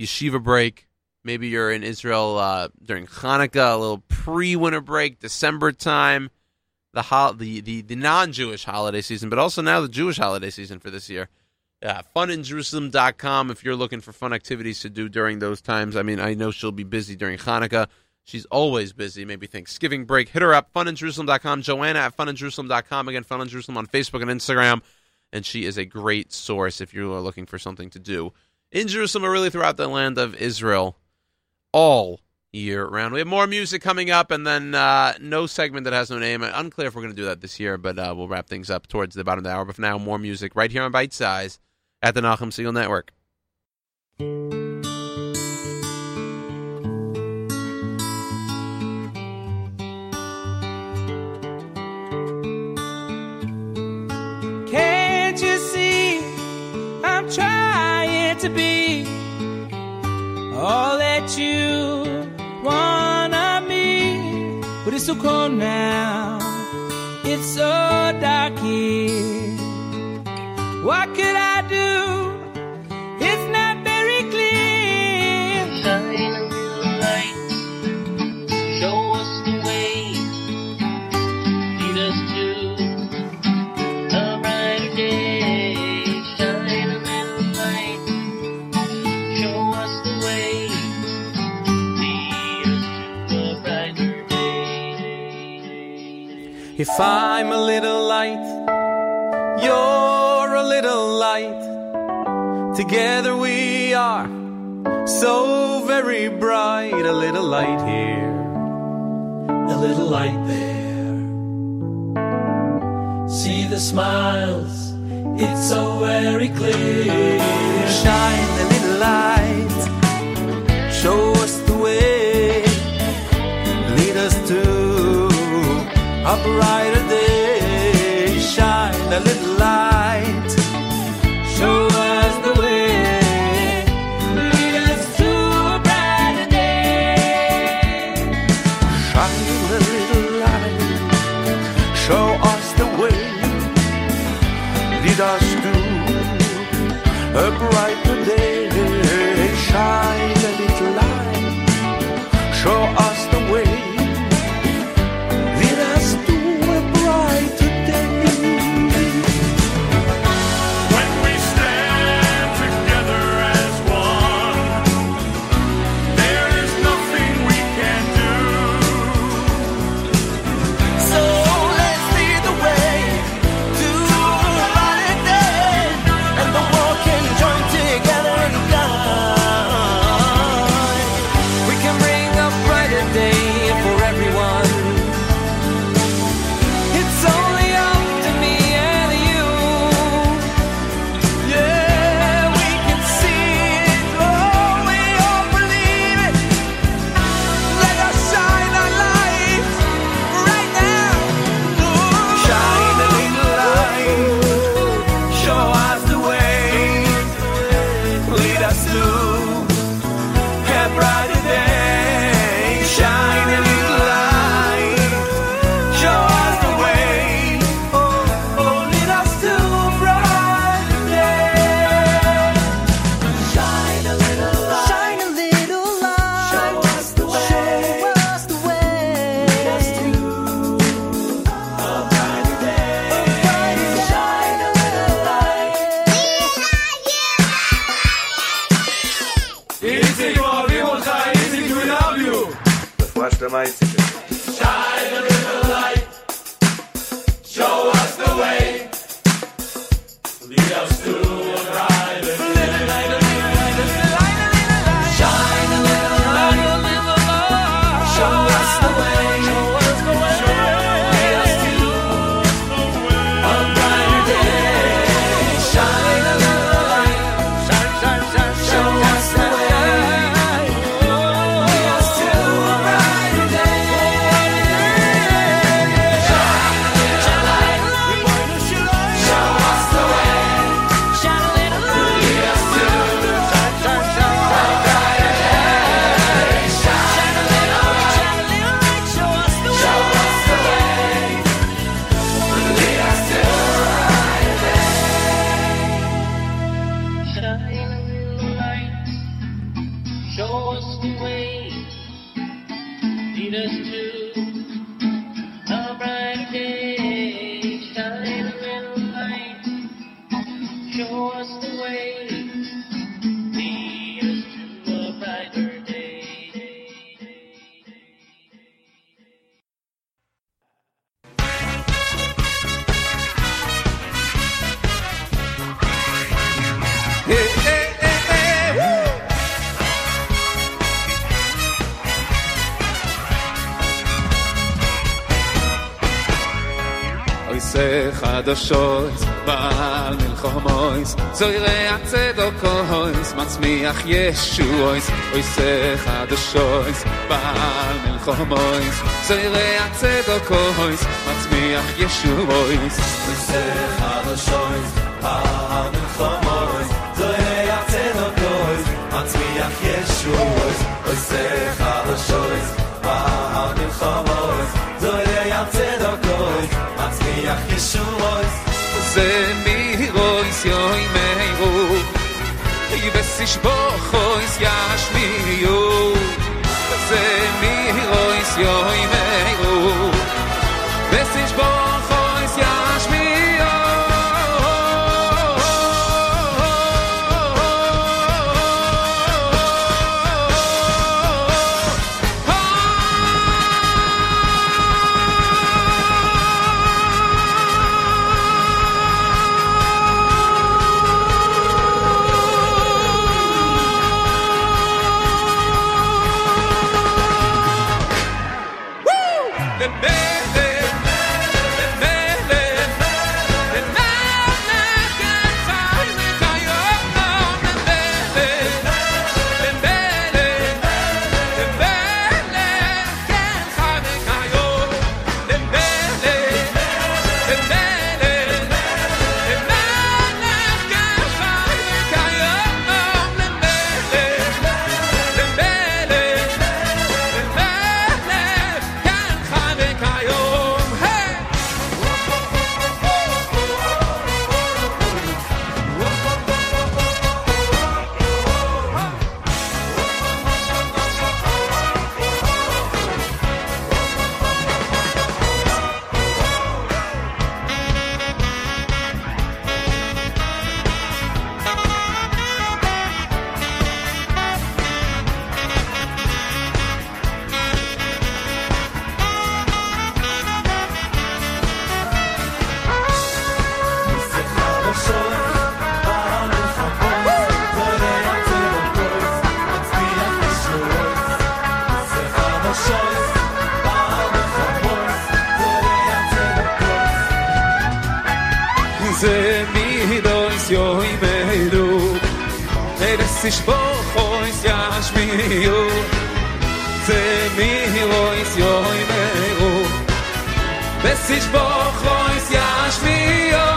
yeshiva break. Maybe you're in Israel during Hanukkah, a little pre-winter break, December time, the non-Jewish holiday season, but also now the Jewish holiday season for this year. Funinjerusalem.com if you're looking for fun activities to do during those times. I mean, I know she'll be busy during Hanukkah. She's always busy, maybe Thanksgiving break. Hit her up, funinjerusalem.com, Joanna at funinjerusalem.com. Again, Fun in Jerusalem on Facebook and Instagram. And she is a great source if you are looking for something to do in Jerusalem or really throughout the land of Israel all year round. We have more music coming up, and then no segment that has no name. Unclear if we're going to do that this year, but we'll wrap things up towards the bottom of the hour. But for now, more music right here on Bite Size at the Nachum Siegel Network. Can't you see I'm trying to be all that you want of me? But it's so cold now, it's so dark here. What could I do? It's not very clear. Shine a real light, show us the way, lead us to a brighter day. If I'm a little light, you're a little light. Together we are so very bright. A little light here, a little light there. See the smiles, it's so very clear. Shine a little light, show us the way, lead us to a brighter day, shine a little light, show us the way, lead us to a brighter day. Shine a little light, show us the way, lead us to a brighter day, shine a little light, show us the way. חדשות בעל מלחומויס זוירי הצדוקויס מצמיח ישויס אויסי חדשויס בעל מלחומויס זוירי הצדוקויס מצמיח ישויס אויסי חדשויס בעל מלחומויס זוירי הצדוקויס מצמיח ישויס אויסי חדשויס בעל מלחומויס זוירי הצדוקויס Mashiach Yeshuois Zemirois Yoi Meiru Yivesishbochois Yashmiyu Zemirois Yoi Meiru Vesishbochois Yashmiyu Eres ich bocho is yash miyu Ze miyo is yoy meru Bes ich bocho is yash miyu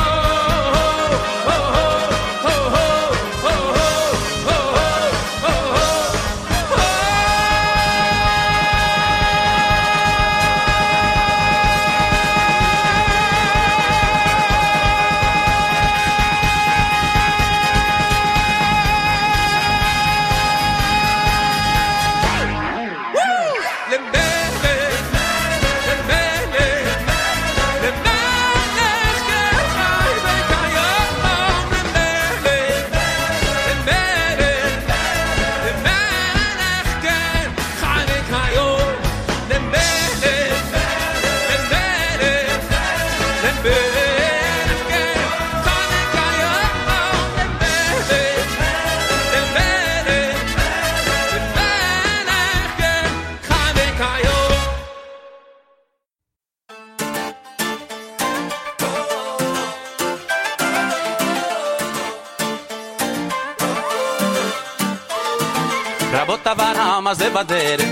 זה בדרך,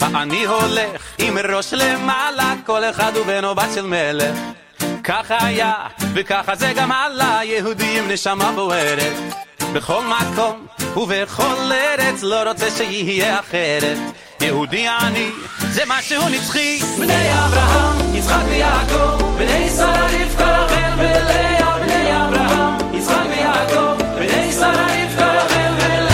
ואני הולך עם ראש למעלה, כל אחד הוא בנו בת של מלך. ככה היה, וככה זה גם עלה, יהודים נשמה בוערת. בכל מקום ובכל ארץ, לא רוצה שיהיה אחרת. יהודי אני, זה משהו נצחי. בני אברהם, יצחק ויעקב, בני ישראל רבקה רחל ולאה, בני אברהם, יצחק ויעקב, בני ישראל רבקה רחל ולאה.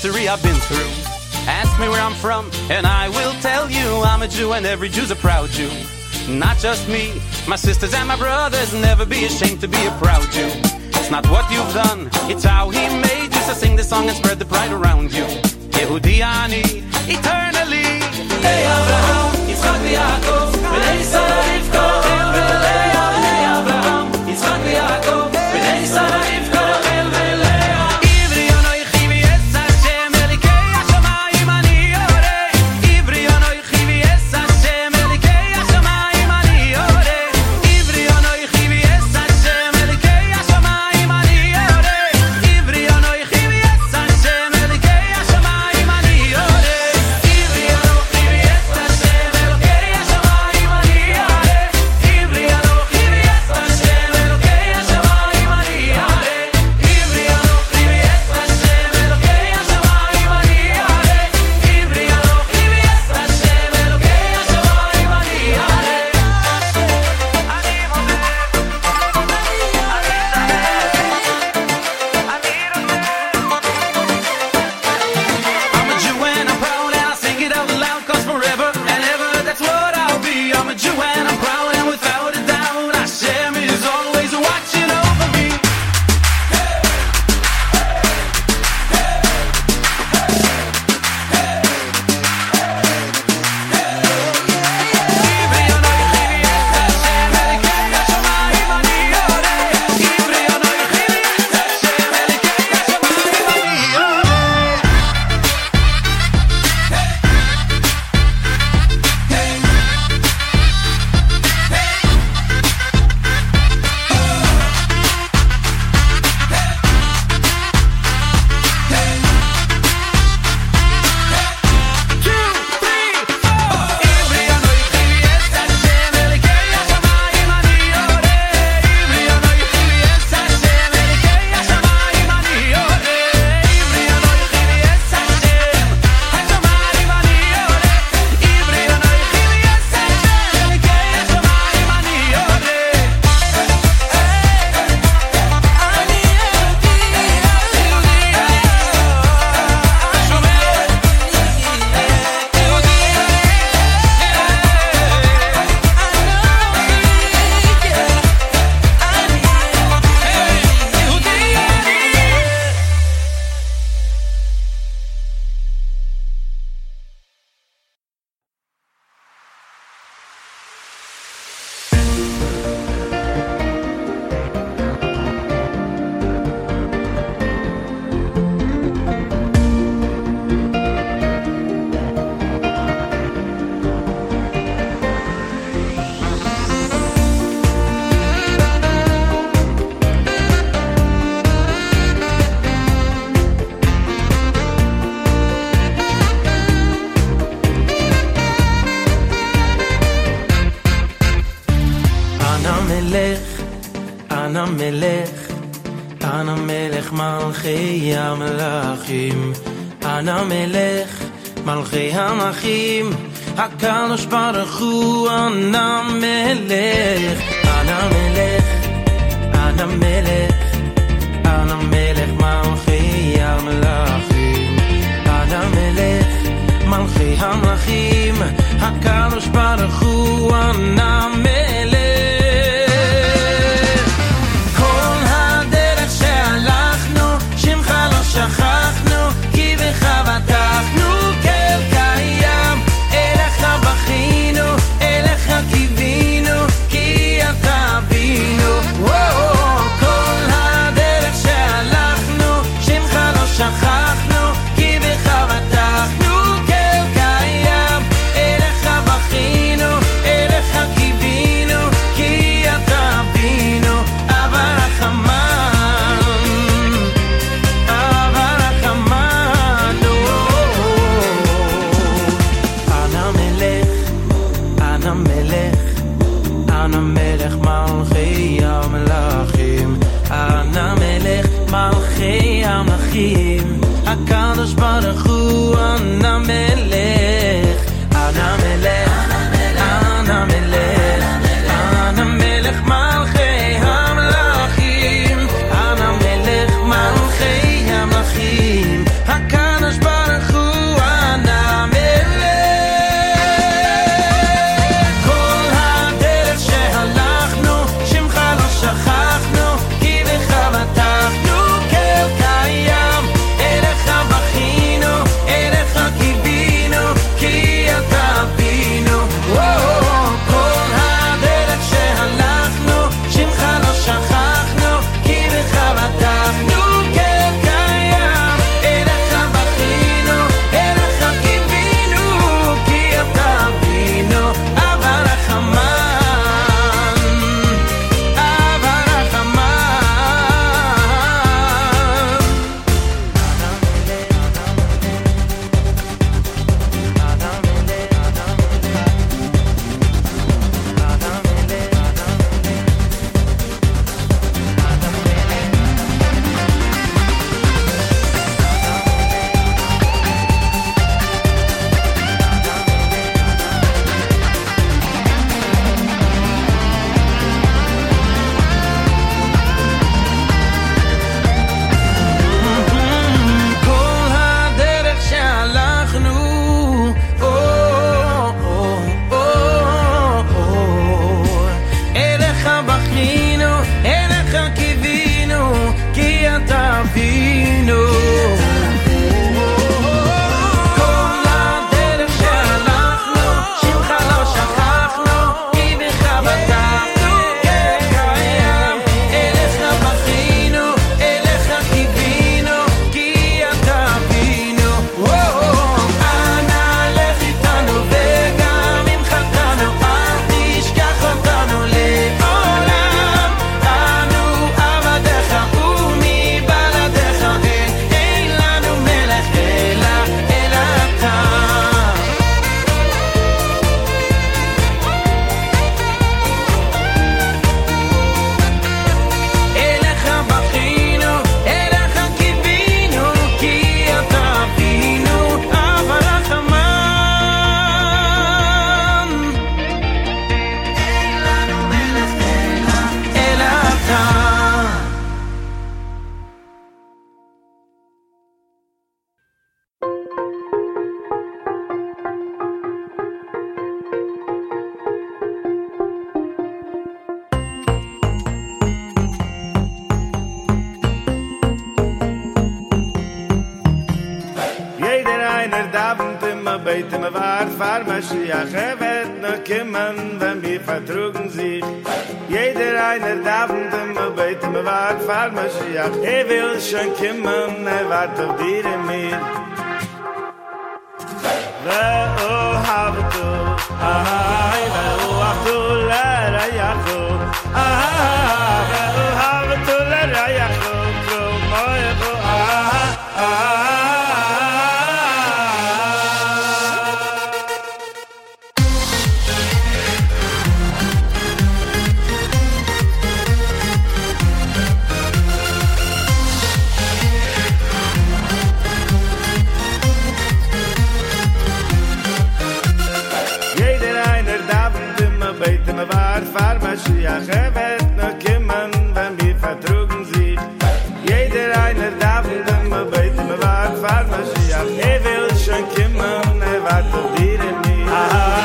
History I've been through. Ask me where I'm from, and I will tell you I'm a Jew, and every Jew's a proud Jew. Not just me, my sisters and my brothers. Never be ashamed to be a proud Jew. It's not what you've done, it's how he made you. So sing this song and spread the pride around you. Yehudi Ani, eternally. Hey Abraham, Yitzchak v'Yaakov, B'nai Yisrael Rivka, Rachel v'Lea. Hey Abraham, Yitzchak v'Yaakov, B'nai Yisrael Rivka, Rachel v'Lea. Give me melech, ana melech, ana melech malchei hamelachim, ana melech malchei hamachim, hakadosh baruch hu ana melech, ana melech malchei hamelachim, ana melech malchei hamachim, hakadosh baruch hu ana melech. Mashiach wird noch kommen, wenn wir vertrugen sich. Jeder einer darf in dem Gebet, man wartet auf Mashiach. Will schon kommen, wartet auf dir in mir.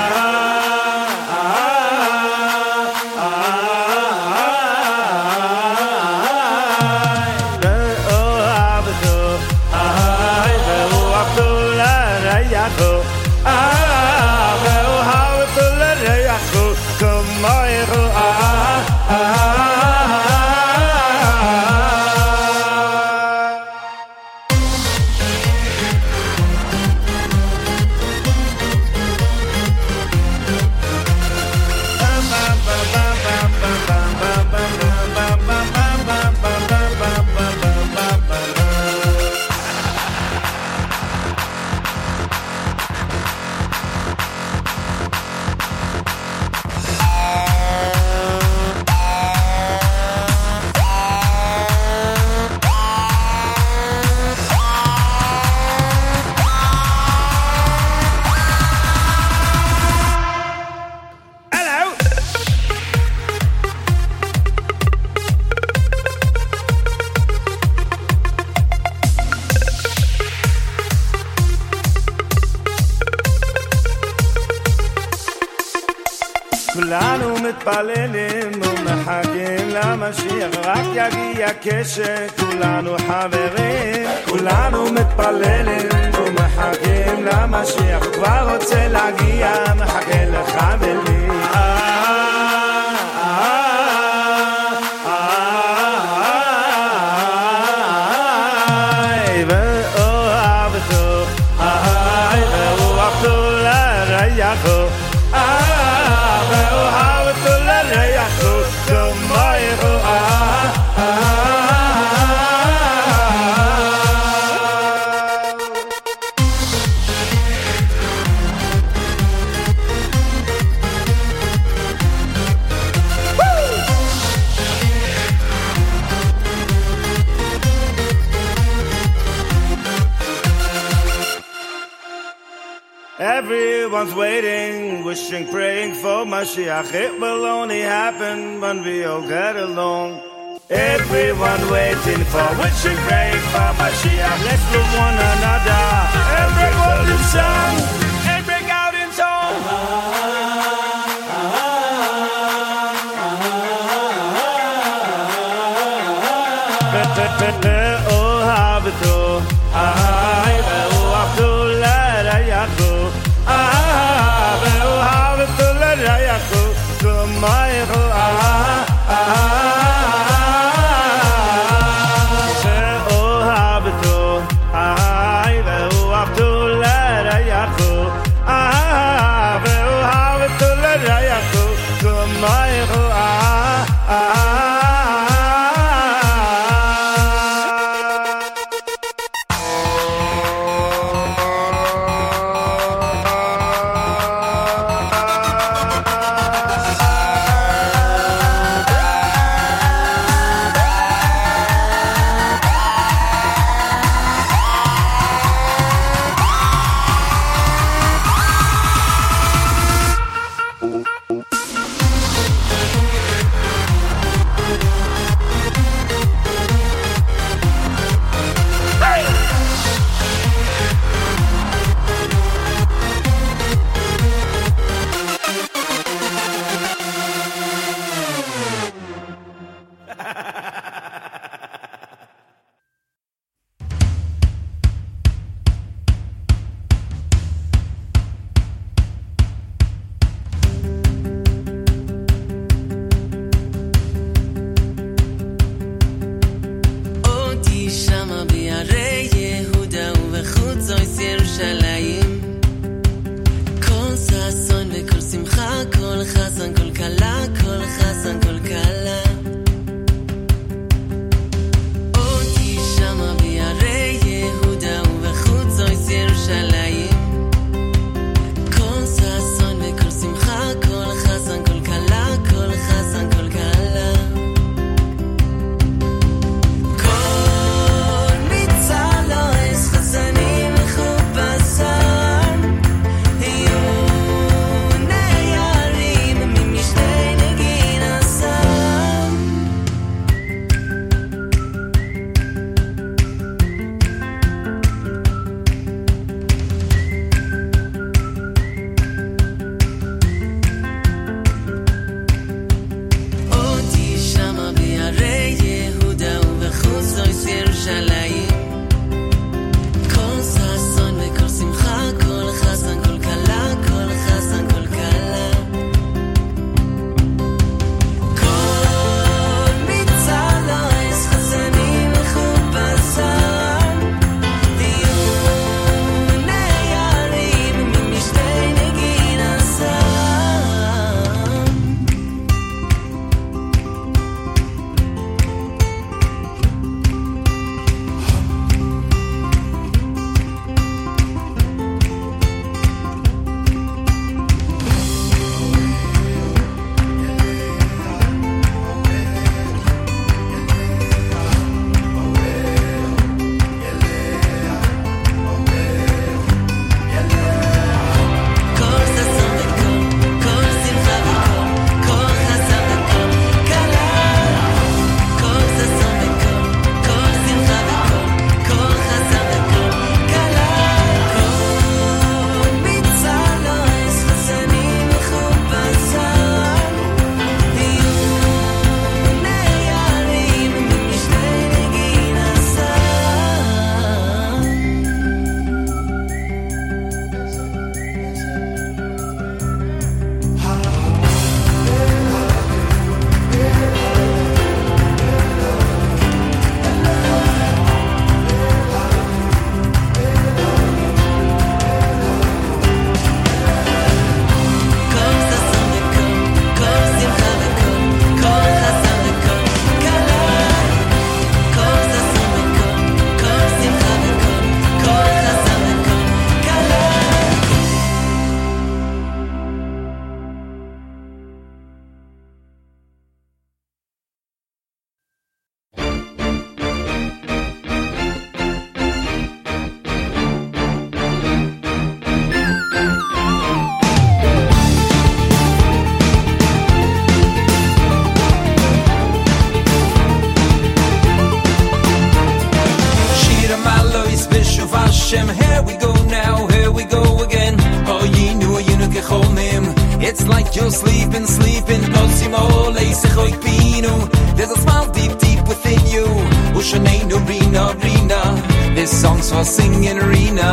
כולנו חברים, כולנו מתפללים ומחכים למשיח, כבר רוצה להגיע, מחכה לך ולי. ואוהב אותו, ואוהב אותו לריח הוא, ואוהב אותו לריח הוא, כמוך הוא. Everyone's waiting, wishing, praying for Mashiach. It will only happen when we all get along. Everyone waiting for, wishing, praying for Mashiach. Let's love one another. Everyone in song, and break out in song. it's like you're sleeping, sleeping. There's a smile deep, deep within you. Rina, Rina. This song's for singing Rina.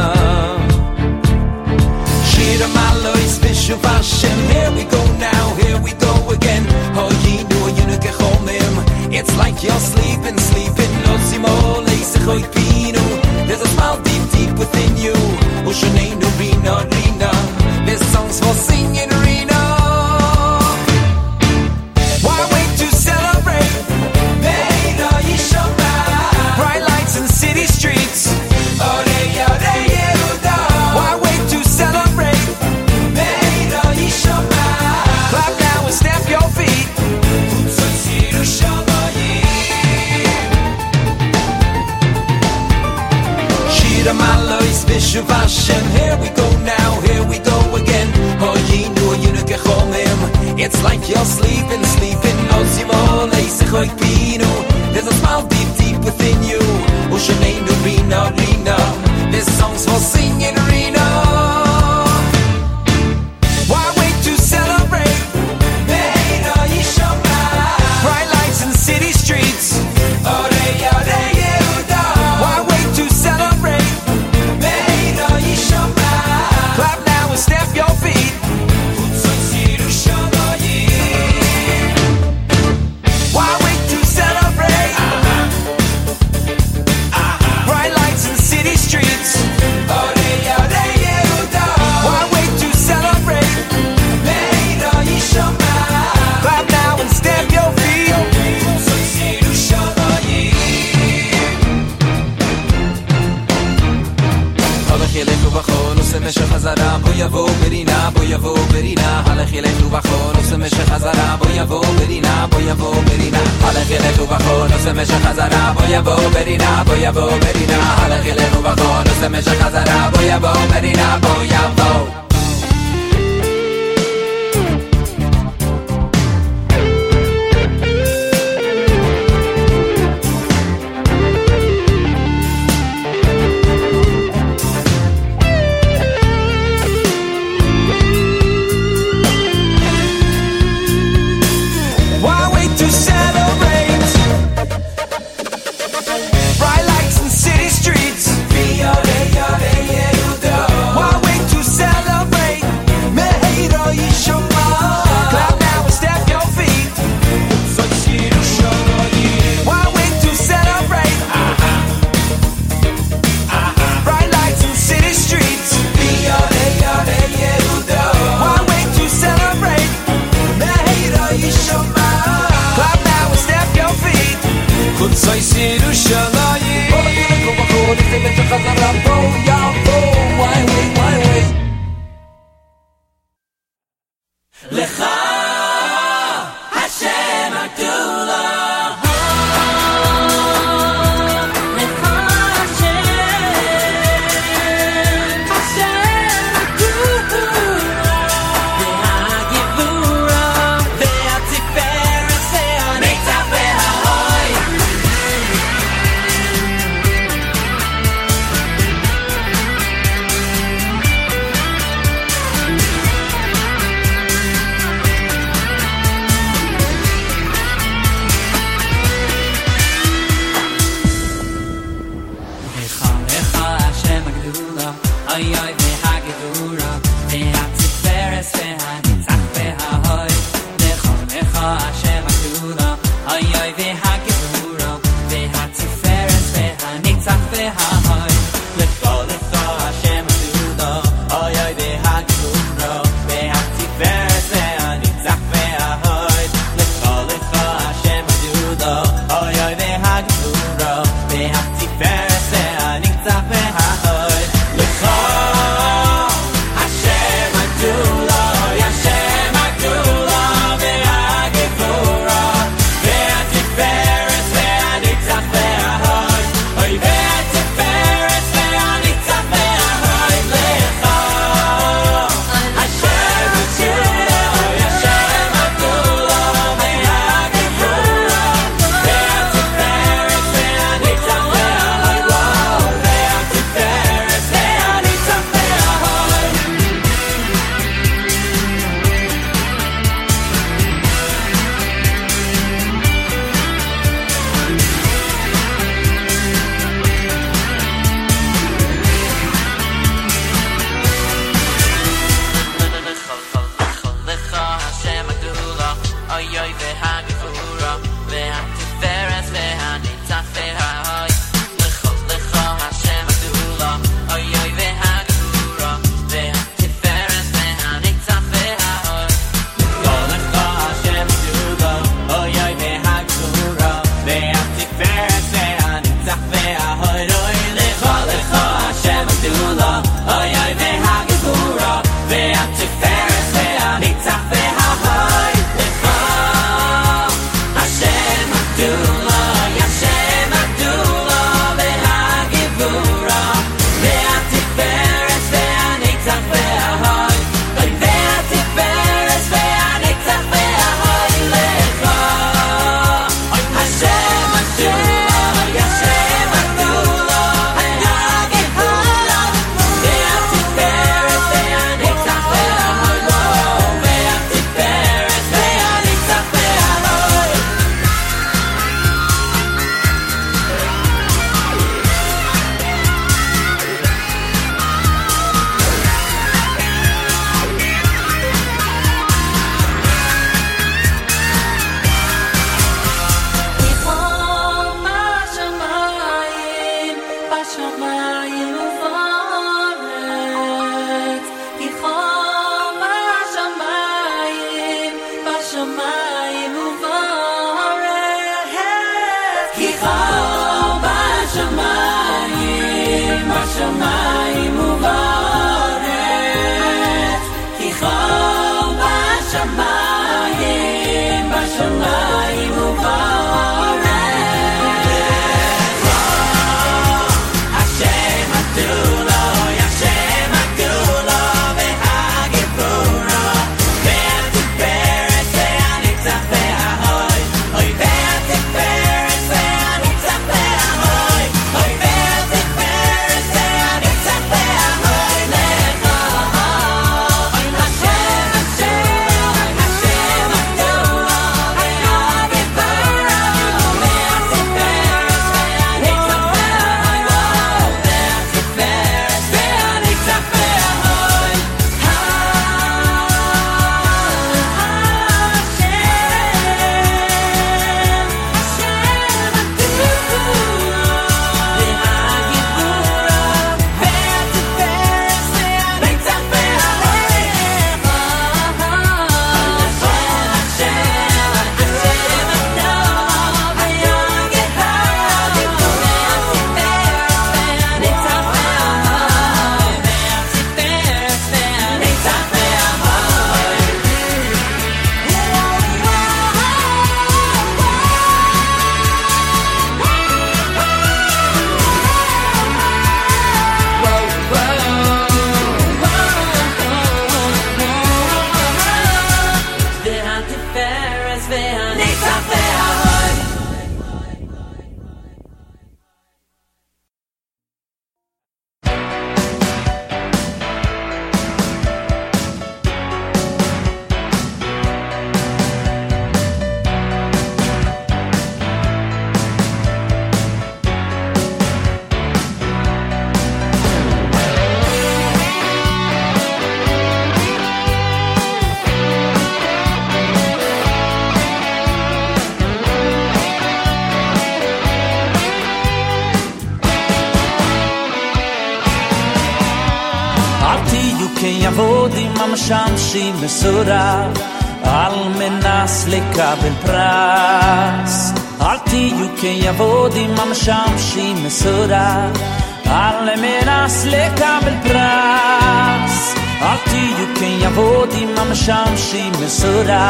Here we go now, here we go again. It's like you're sleeping, sleeping. There's a smile deep, deep within you. Rina, Rina. This song's for singing Rina. Why wait to celebrate? Bright lights in city streets. Why wait to celebrate? Clap now and snap your feet. Here we go now, here we go again. It's like you're sleeping, sleeping. There's a smile deep, deep within you. Rina, Rina. This song's for singing Rina. Why wait to celebrate? Bright lights in city streets. Why wait to celebrate? Clap now and snap your feet. Why wait to celebrate? Bright lights in city streets. Why wait to celebrate? Clap now and snap your feet. Shamshi mesura al menas lekabel pras alti yuke yavodi mam shamshi mesura al menas lekabel pras alti yuke yavodi mam shamshi mesura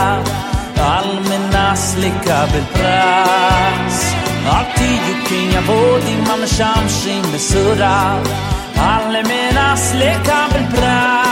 al menas lekabel pras alti yuke yavodi mam shamshi mesura al menas lekabel pras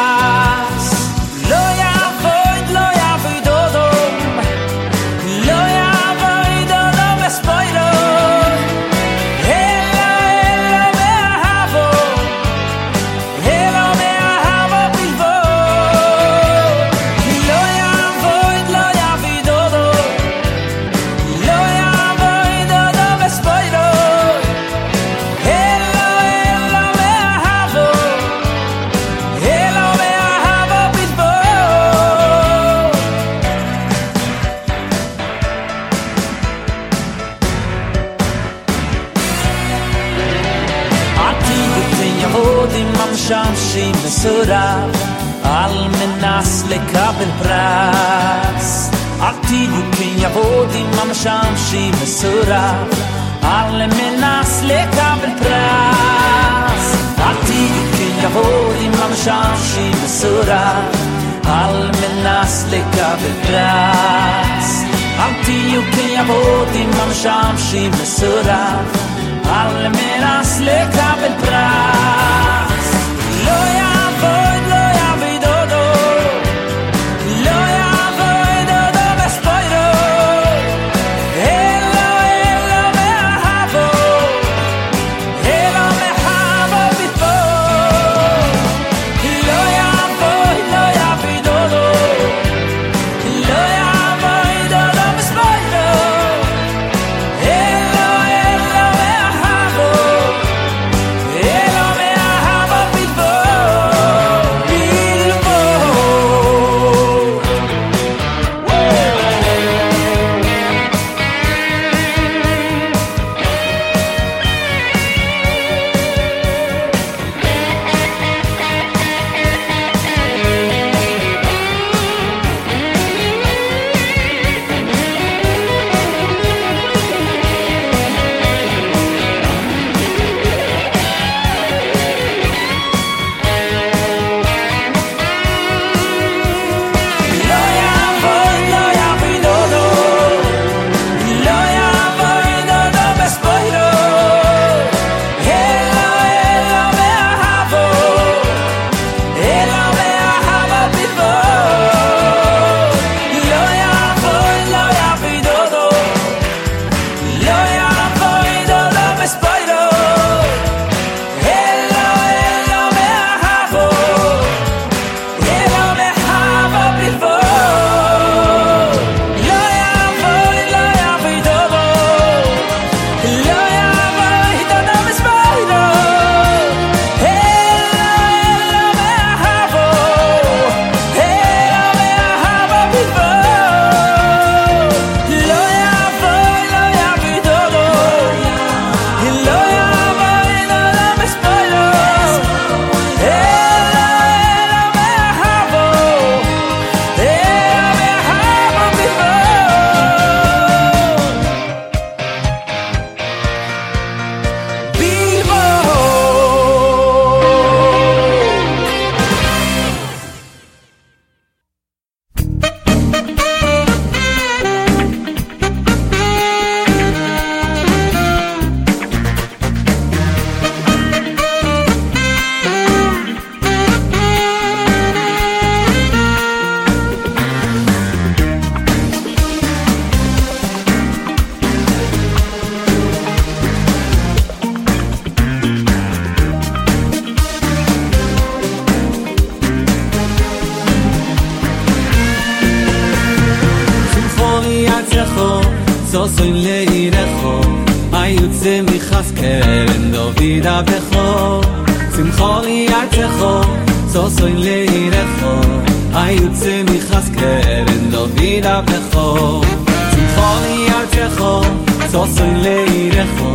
Sura al menas lekabel pras alti yukin yavodi mam shamshi mesura al menas lekabel pras alti yukin yavodi mam shamshi mesura al menas lekabel pras alti yukin yavodi mam shamshi mesura al menas lekabel pras loya soy leirecho ayutze mi chasker en dovida becho simcholi artecho soy leirecho ayutze mi chasker en dovida becho simcholi artecho soy leirecho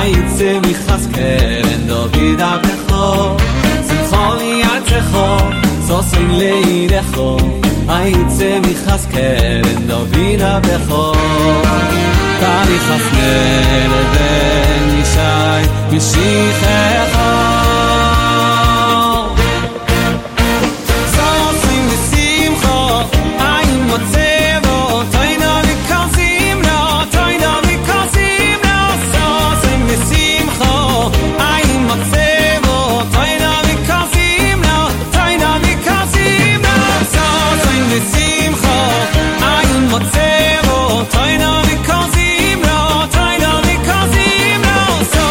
ayutze mi chasker en dovida becho simcholi artecho soy leirecho Aitze mi chasker en Dovida bechor Tari chasker ben Yishai Mashiach echor Sosim v'simcho Ayin motzevo Toino v'kalzim lo Toino v'kalzim lo Sosim v'simcho Ayin motzevo Toino v'kalzim lo Toino v'kalzim lo Simcha, ein Motzero, Toiner wie Kasimra, Toiner wie Kasimra, so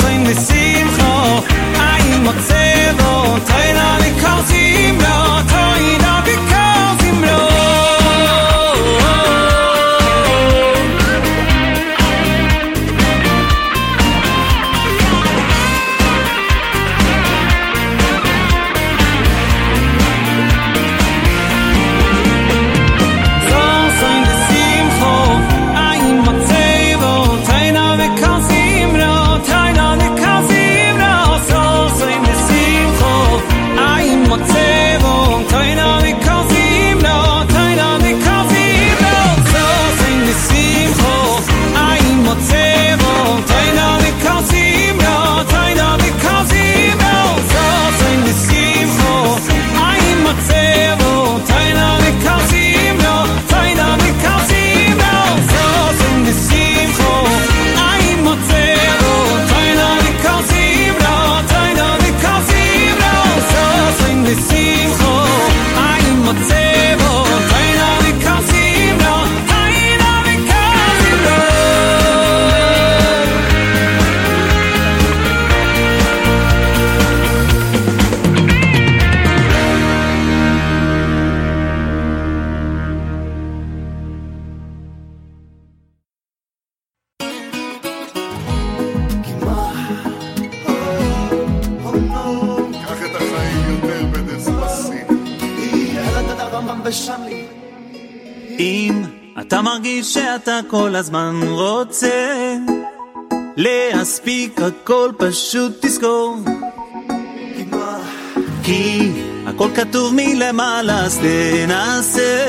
sein Simcha, ein Motzero, Toiner wie Kasimra, Toiner wie Kasimra. כל הזמן רוצה להספיק הכל פשוט תזכור כי הכל כתוב מלמעלה אז תנסה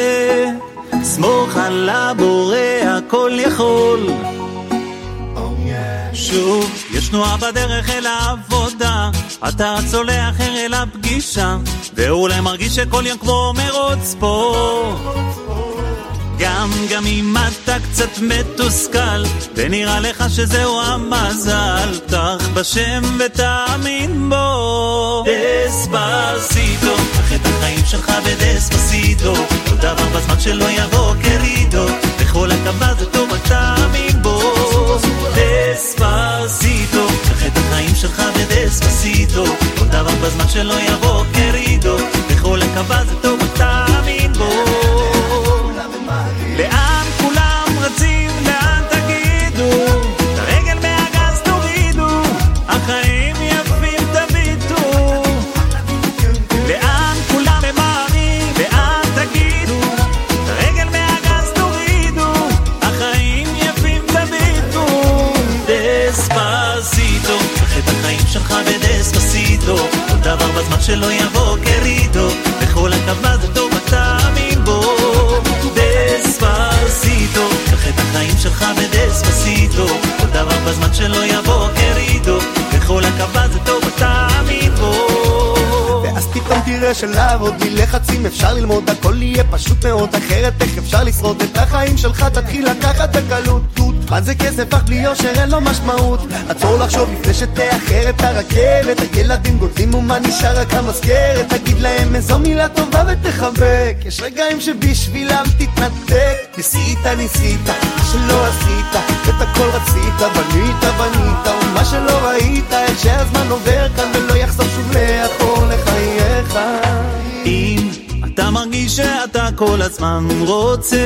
סמוך על הבורא הכל יכול שוב יש תנועה בדרך אל העבודה אתה צולח אל הפגישה ואולי מרגיש שכל יום כמו מרוץ פה גם אם אתה קצת מתוסכל ונראה לך שזהו המזל תח בשם ותאמין בו דספסיטו קח את החיים שלך בדספסיטו כל דבר בזמן שלא יבוא כרידו וכל הכבוד זה טוב תאמין בו דספסיטו קח את החיים שלך בדספסיטו כל דבר בזמן שלא יבוא כרידו וכל הכבוד זה טוב תאמין בו לאן כולם רצים, לאן תגידו? תרגע שלא יבוא כרידו וכל הכבד טוב אתה אמין בו דספסיטו קח את החיים שלך בדספסיטו כל דבר בזמן שלא יבוא כרידו וכל הכבד טוב אתה אמין בו ואז פתאום תראה שלעבוד מלחצים אפשר ללמוד הכל יהיה פשוט מאוד אחרת איך אפשר לשרוד את החיים שלך תתחיל לקחת הקלות מה זה כסף פחת לי יושר אין לו משמעות עצור לחשוב לפני שתאחר את הרכבת הילדים גודלים ומה נשאר רק המזכרת תגיד להם איזו מילה טובה ותחבק יש רגעים שבשבילם תתנתק ניסית שלא עשית את הכל רצית בנית ומה שלא ראית את שהזמן עובר כאן ולא יחסוף שוב לאחור לחייך אם אתה מרגיש שאתה כל הזמן רוצה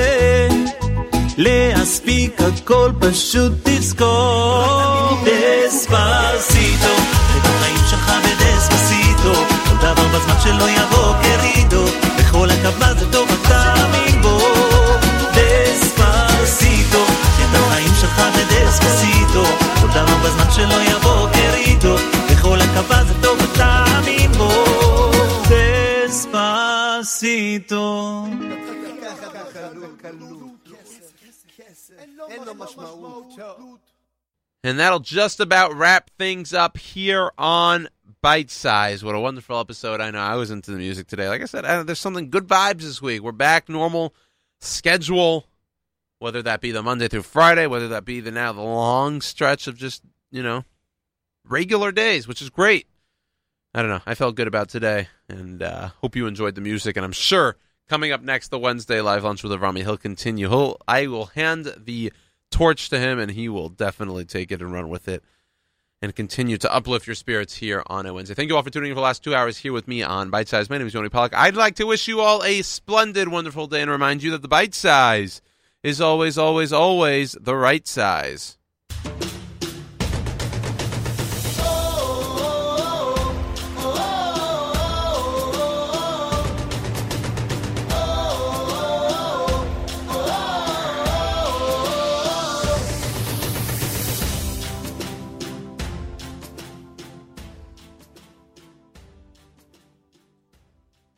להספיק הכל פשוט תזכור דספסיטו את החיים שלך בדספסיטו כל דבר בזמן שלא יבוא כרידו בכל הכבא זה טוב אתה אמין בו דספסיטו את החיים שלך בדספסיטו כל דבר בזמן שלא יבוא כרידו בכל הכבא זה טוב אתה אמין בו דספסיטו And that'll just about wrap things up here on Bite Size. What a wonderful episode. I know I was into the music today. Like I said, there's something good vibes this week. We're back normal schedule, whether that be the Monday through Friday, whether that be the long stretch of just, regular days, which is great. I don't know. I felt good about today and hope you enjoyed the music. And I'm sure coming up next, the Wednesday Live Lunch with Avrami, he'll continue. I will hand the torch to him, and he will definitely take it and run with it and continue to uplift your spirits here on a Wednesday. Thank you all for tuning in for the last 2 hours here with me on Bite Size. My name is Yoni Pollak. I'd like to wish you all a splendid, wonderful day and remind you that the Bite Size is always, always, always the right size.